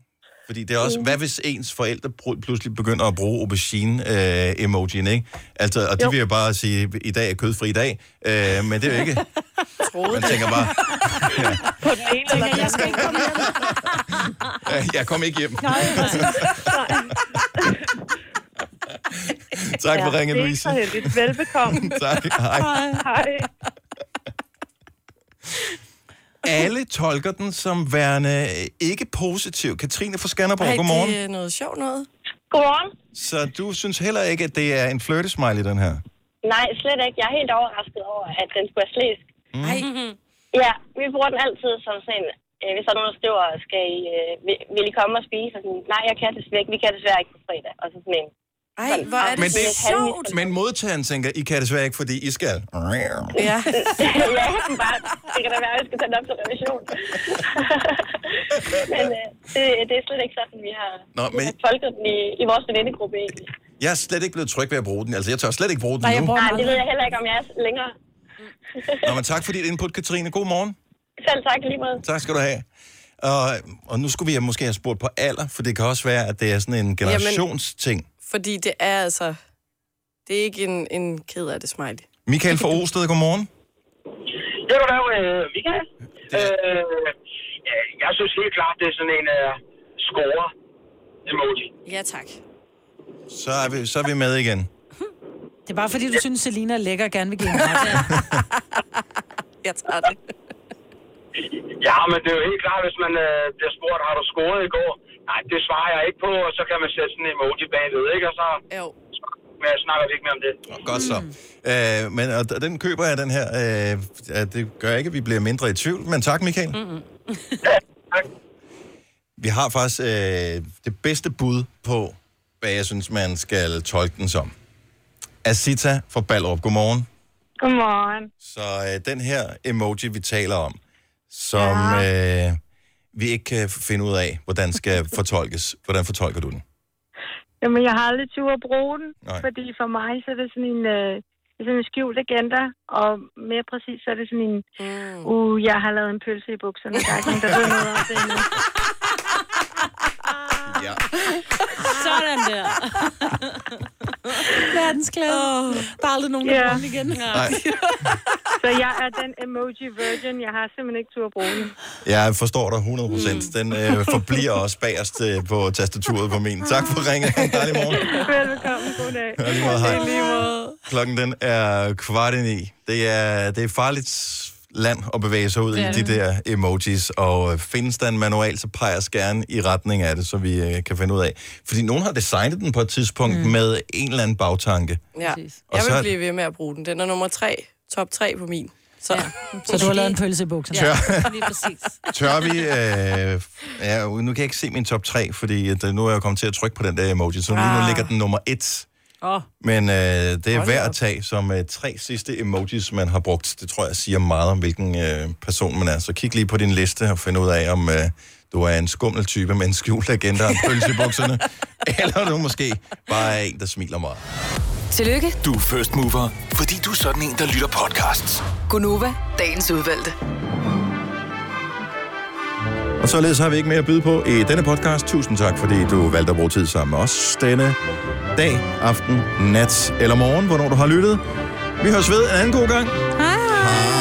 Fordi det er også, hvad hvis ens forældre pludselig begynder at bruge aubergine-emojien, ikke? Altså, og det vil jo bare sige, i dag er kødfri dag, men det er jo ikke... Man tænker bare... Ja. På den ene eller den anden. Jeg kom ikke hjem. Nej, tak for ringen, Louise. Det er så heldigt. Velbekomme. Tak. Hej. Alle tolker den som værende ikke positiv. Katrine fra Skanderborg, godmorgen. Det er noget sjovt noget. Godmorgen. Så du synes heller ikke, at det er en flirtesmiley, den her? Nej, slet ikke. Jeg er helt overrasket over, at den skulle være slæsk. Mm. Ja, vi bruger den altid som sådan en... Hvis der er nogen, der skriver, skal I, vil I komme og spise? Og sådan, nej, jeg kan desværre ikke. Vi kan desværre ikke på fredag. Og så sådan en... Ej, hvor er det sjovt. Men modtageren tænker, I kan desværre ikke, fordi I skal... Ja. Ja, bare, det kan da være, at vi skal tage den op til revision. Men det er slet ikke sådan, vi har, har folket den i vores venindegruppe egentlig. Jeg er slet ikke blevet tryg ved at bruge den. Altså, jeg tør slet ikke bruge den nu. Nej, det ved jeg heller ikke, om jeg er længere. Nå, men tak for dit input, Katrine. God morgen. Selv tak, lige meget. Tak skal du have. Og nu skulle vi måske have spurgt på alder, for det kan også være, at det er sådan en generationsting. Jamen, fordi det er altså... Det er ikke en ked af det smiley. Michael fra Osted, godmorgen. Det er du da, Michael. Jeg synes helt klart, det er sådan en score-emoji. Ja, tak. Så er vi med igen. Det er bare fordi, du synes, Selina er lækker og gerne vil give en ret. Jeg tager det. Ja, men det er jo helt klart, hvis man bliver spurgt, har du scoret i går? Nej, det svarer jeg ikke på, og så kan man sætte sådan en emoji bagved, ikke? Og så men jeg snakker ikke mere om det. Oh, godt så. Men og den køber jeg, den her. Det gør ikke, at vi bliver mindre i tvivl, men tak, Michael. Mm-hmm. Ja, tak. Vi har faktisk det bedste bud på, hvad jeg synes, man skal tolke den som. Asita fra Ballerup, godmorgen. Godmorgen. Så den her emoji, vi taler om, som vi ikke kan finde ud af, hvordan skal fortolkes. Hvordan fortolker du den? Jamen, jeg har aldrig tur at bruge den, fordi for mig så er det sådan en, skjult agenda, og mere præcis så er det sådan en, jeg har lavet en pølse i bukserne, der er ikke nogen, der ved noget om det endnu. Ja. Sådan der. Verdensklæde. Der er aldrig nogen, der bruger den igen. Nej. Så jeg er den emoji virgin. Jeg har simpelthen ikke tur at bruge den. Jeg forstår dig 100%. Den forbliver også bagerst på tastaturet på min. Tak for ringen. Dejlig morgen. Velkommen. God dag. Hej. Klokken den er 9:15. Det er farligt land at bevæge sig ud i de der emojis, og findes der en manual, så peger os gerne i retning af det, så vi kan finde ud af. Fordi nogen har designet den på et tidspunkt med en eller anden bagtanke. Ja, jeg vil blive ved med at bruge den. Den er nummer 3, top 3 på min. Så, så du har lavet en pølse i buksen. Ja, lige præcis. Tør vi... nu kan jeg ikke se min top 3, fordi nu er jeg kommet til at trykke på den der emoji, så nu ligger den nummer 1. Men det er værd at tage som 3 sidste emojis, man har brugt. Det tror jeg siger meget om, hvilken person man er. Så kig lige på din liste og find ud af, om du er en skummel type med en skjult agenda og pølse i bukserne, eller du måske bare er en, der smiler meget. Tillykke. Du er first mover, fordi du er sådan en, der lytter podcasts. Gunova, dagens udvalgte. Og således har vi ikke mere at byde på i denne podcast. Tusind tak, fordi du valgte at bruge tid sammen med os denne dag, aften, nat eller morgen, hvornår du har lyttet. Vi høres ved en anden god gang. Hej.